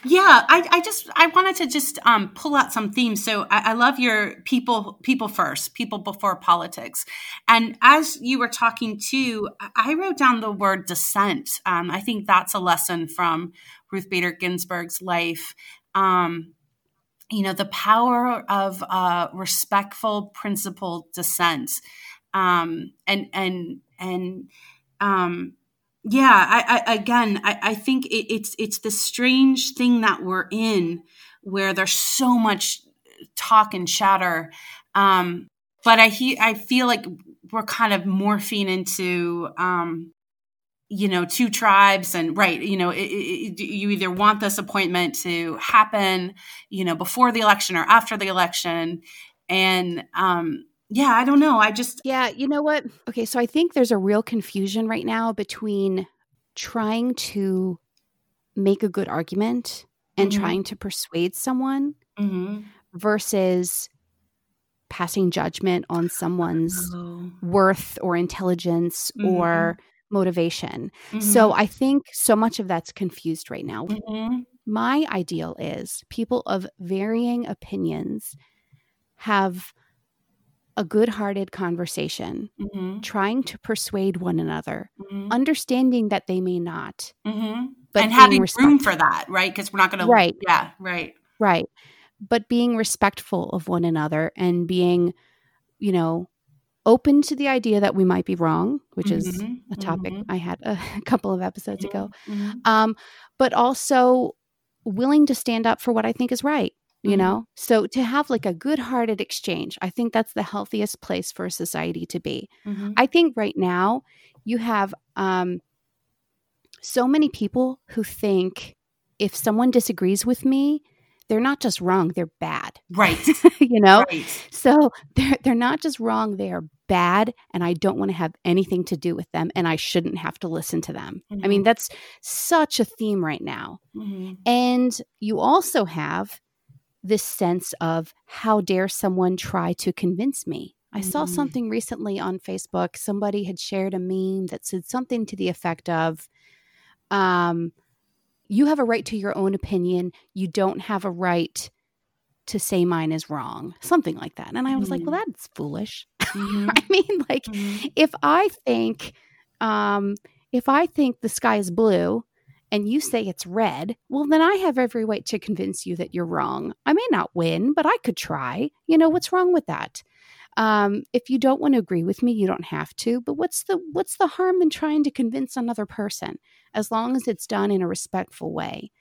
Yeah. I, I just, I wanted to just um, pull out some themes. So I, I love your people, people first, people before politics. And as you were talking to, I wrote down the word dissent. Um, I think that's a lesson from Ruth Bader Ginsburg's life. Um, you know, the power of uh, respectful, principled dissent. Um, and, and, and, um, yeah, I, I again, I, I think it, it's, it's the strange thing that we're in, where there's so much talk and chatter. Um, but I, he, I feel like we're kind of morphing into, um, you know, two tribes and right. You know, it, it, you either want this appointment to happen, you know, before the election or after the election. And, um, yeah, I don't know. I just... Yeah, you know what? Okay, so I think there's a real confusion right now between trying to make a good argument and mm-hmm. trying to persuade someone mm-hmm. versus passing judgment on someone's oh. worth or intelligence mm-hmm. or motivation. Mm-hmm. So I think so much of that's confused right now. Mm-hmm. My ideal is people of varying opinions have a good-hearted conversation, mm-hmm. trying to persuade one another, mm-hmm. understanding that they may not. Mm-hmm. But and having respectful. Room for that, right? Because we're not going to... Right. Yeah, right. Right. But being respectful of one another and being, you know, open to the idea that we might be wrong, which mm-hmm. is a topic mm-hmm. I had a couple of episodes mm-hmm. ago, mm-hmm. Um, but also willing to stand up for what I think is right. you know? So to have like a good-hearted exchange, I think that's the healthiest place for a society to be. Mm-hmm. I think right now you have um, so many people who think if someone disagrees with me, they're not just wrong, they're bad. Right. You know? Right. So they're, they're not just wrong, they are bad, and I don't want to have anything to do with them, and I shouldn't have to listen to them. Mm-hmm. I mean, that's such a theme right now. Mm-hmm. And you also have this sense of, how dare someone try to convince me? I mm-hmm. saw something recently on Facebook. Somebody had shared a meme that said something to the effect of, um, you have a right to your own opinion. You don't have a right to say mine is wrong, something like that. And I was mm-hmm. like, well, that's foolish. Mm-hmm. I mean, like mm-hmm. if I think, um, if I think the sky is blue and you say it's red, well, then I have every right to convince you that you're wrong. I may not win, but I could try. You know, what's wrong with that? Um, if you don't want to agree with me, you don't have to, but what's the, what's the harm in trying to convince another person, as long as it's done in a respectful way?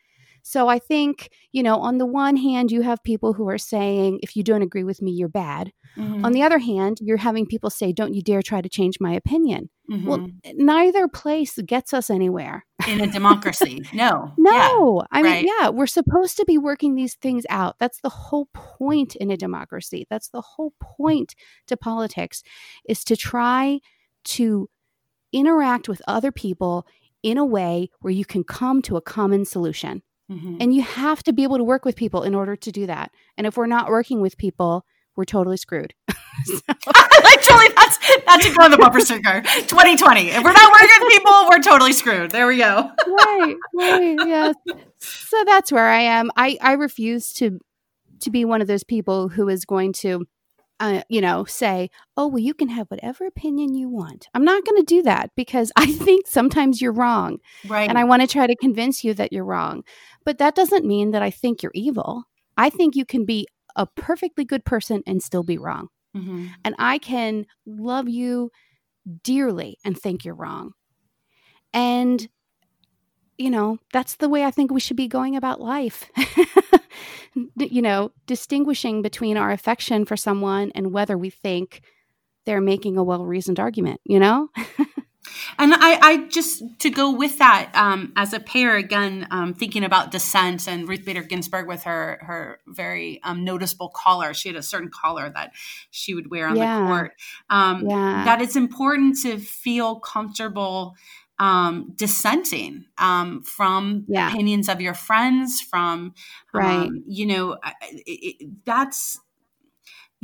So I think, you know, on the one hand, you have people who are saying, if you don't agree with me, you're bad. Mm-hmm. On the other hand, you're having people say, don't you dare try to change my opinion. Mm-hmm. Well, neither place gets us anywhere. In a democracy. No. No. Yeah. I mean, right. yeah, we're supposed to be working these things out. That's the whole point in a democracy. That's the whole point to politics, is to try to interact with other people in a way where you can come to a common solution. Mm-hmm. And you have to be able to work with people in order to do that. And if we're not working with people, we're totally screwed. Literally, that's that's a go on the bumper sticker. twenty twenty. If we're not working with people, we're totally screwed. There we go. Right, right, yes. So that's where I am. I, I refuse to to be one of those people who is going to, uh, you know, say, oh, well, you can have whatever opinion you want. I'm not going to do that, because I think sometimes you're wrong. Right. And I want to try to convince you that you're wrong. But that doesn't mean that I think you're evil. I think you can be a perfectly good person and still be wrong. Mm-hmm. And I can love you dearly and think you're wrong. And, you know, that's the way I think we should be going about life. You know, distinguishing between our affection for someone and whether we think they're making a well-reasoned argument, you know? And I, I just, to go with that, um, as a payer, again, um, thinking about dissent and Ruth Bader Ginsburg with her her very um, noticeable collar. She had a certain collar that she would wear on yeah. the court. Um, yeah. That it's important to feel comfortable um, dissenting um, from yeah. opinions of your friends, from, right. um, you know, it, it, that's...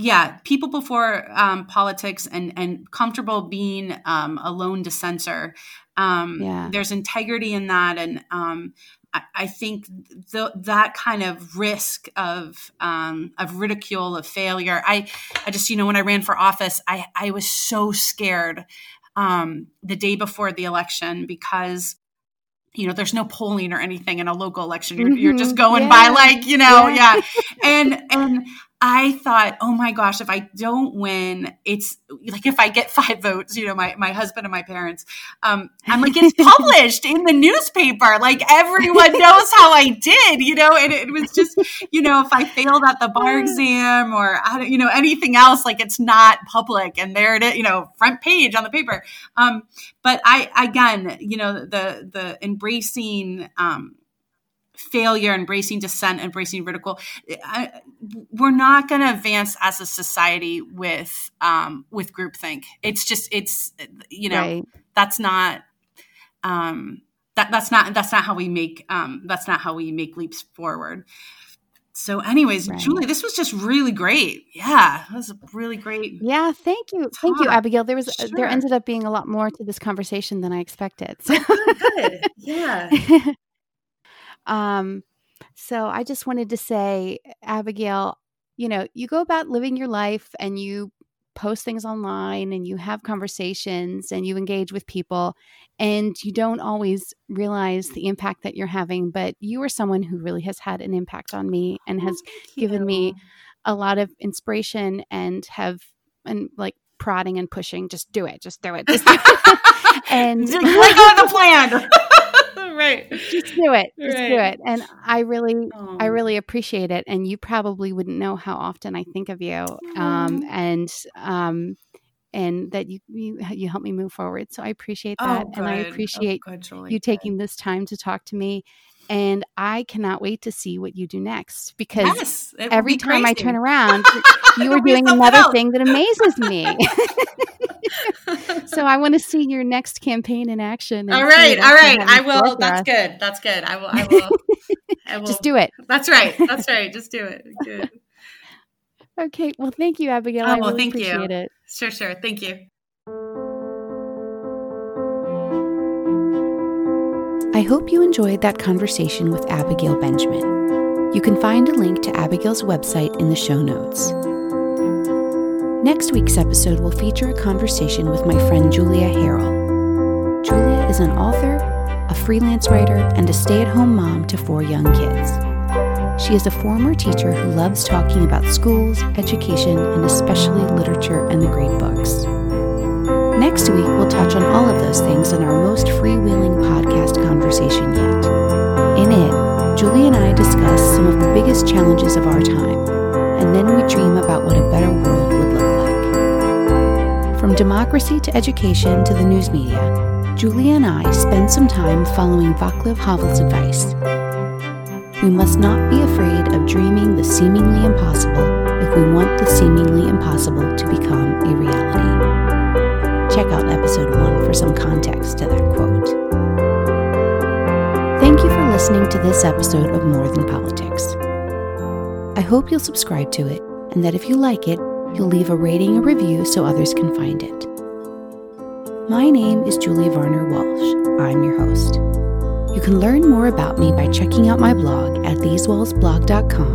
Yeah, people before um, politics and, and comfortable being um, a lone dissenter. Um, yeah. There's integrity in that. And um, I, I think th- that kind of risk of um, of ridicule, of failure. I, I just, you know, when I ran for office, I, I was so scared um, the day before the election, because you know, there's no polling or anything in a local election. You're, mm-hmm. you're just going yeah. by like, you know, yeah. yeah. And, and I thought, oh my gosh, if I don't win, it's like, if I get five votes, you know, my, my husband and my parents, um, I'm like, it's published in the newspaper. Like, everyone knows how I did, you know, and it was just, you know, if I failed at the bar exam or, I don't, you know, anything else, like, it's not public, and there it is, you know, front page on the paper. Um, but I, again, you know, the, the embracing, um, failure, embracing dissent, embracing ridicule. I, we're not going to advance as a society with um, with groupthink. It's just, it's, you know, right. that's not um, that that's not that's not how we make um, that's not how we make leaps forward. So, anyways, right. Julie, this was just really great. Yeah, that was a really great. Yeah, thank you, talk. thank you, Abigail. There was sure. there ended up being a lot more to this conversation than I expected. So. Oh, good. Yeah. Um, so I just wanted to say, Abigail, you know, you go about living your life and you post things online and you have conversations and you engage with people, and you don't always realize the impact that you're having, but you are someone who really has had an impact on me and has given me a lot of inspiration and have, and like prodding and pushing, just do it, just do it. Just do it. And let go of the plan. Right. Just do it. Just right. do it. And I really, Aww. I really appreciate it. And you probably wouldn't know how often I think of you. Um, and, um, and that you, you, you help me move forward. So I appreciate that. Oh, and I appreciate oh, good, really you good. taking this time to talk to me. And I cannot wait to see what you do next, because yes, every be time crazy. I turn around, you are doing another else. thing that amazes me. So I want to see your next campaign in action. All right. All right. I will. That's good. That's good. I will. I will. I will. Just do it. That's right. That's right. Just do it. Good. Okay. Well, thank you, Abigail. Oh, well, I really thank appreciate you. it. Sure. Sure. Thank you. I hope you enjoyed that conversation with Abigail Benjamin. You can find a link to Abigail's website in the show notes. Next week's episode will feature a conversation with my friend Julia Harrell. Julia is an author, a freelance writer, and a stay-at-home mom to four young kids. She is a former teacher who loves talking about schools, education, and especially literature and the great books. Next week, we'll touch on all of those things in our most freewheeling podcast conversation yet. In it, Julie and I discuss some of the biggest challenges of our time, and then we dream about what a better world would look like. From democracy to education to the news media, Julie and I spend some time following Vaclav Havel's advice. We must not be afraid of dreaming the seemingly impossible if we want the seemingly impossible to become a reality. Check out episode one for some context to that quote. Thank you for listening to this episode of More Than Politics. I hope you'll subscribe to it, and that if you like it, you'll leave a rating or review so others can find it. My name is Julie Varner Walsh. I'm your host. You can learn more about me by checking out my blog at these walls blog dot com,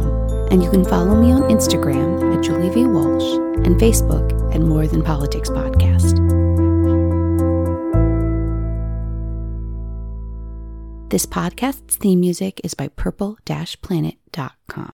and you can follow me on Instagram at Julie V. Walsh and Facebook at More Than Politics Podcast. This podcast's theme music is by purple dash planet dot com.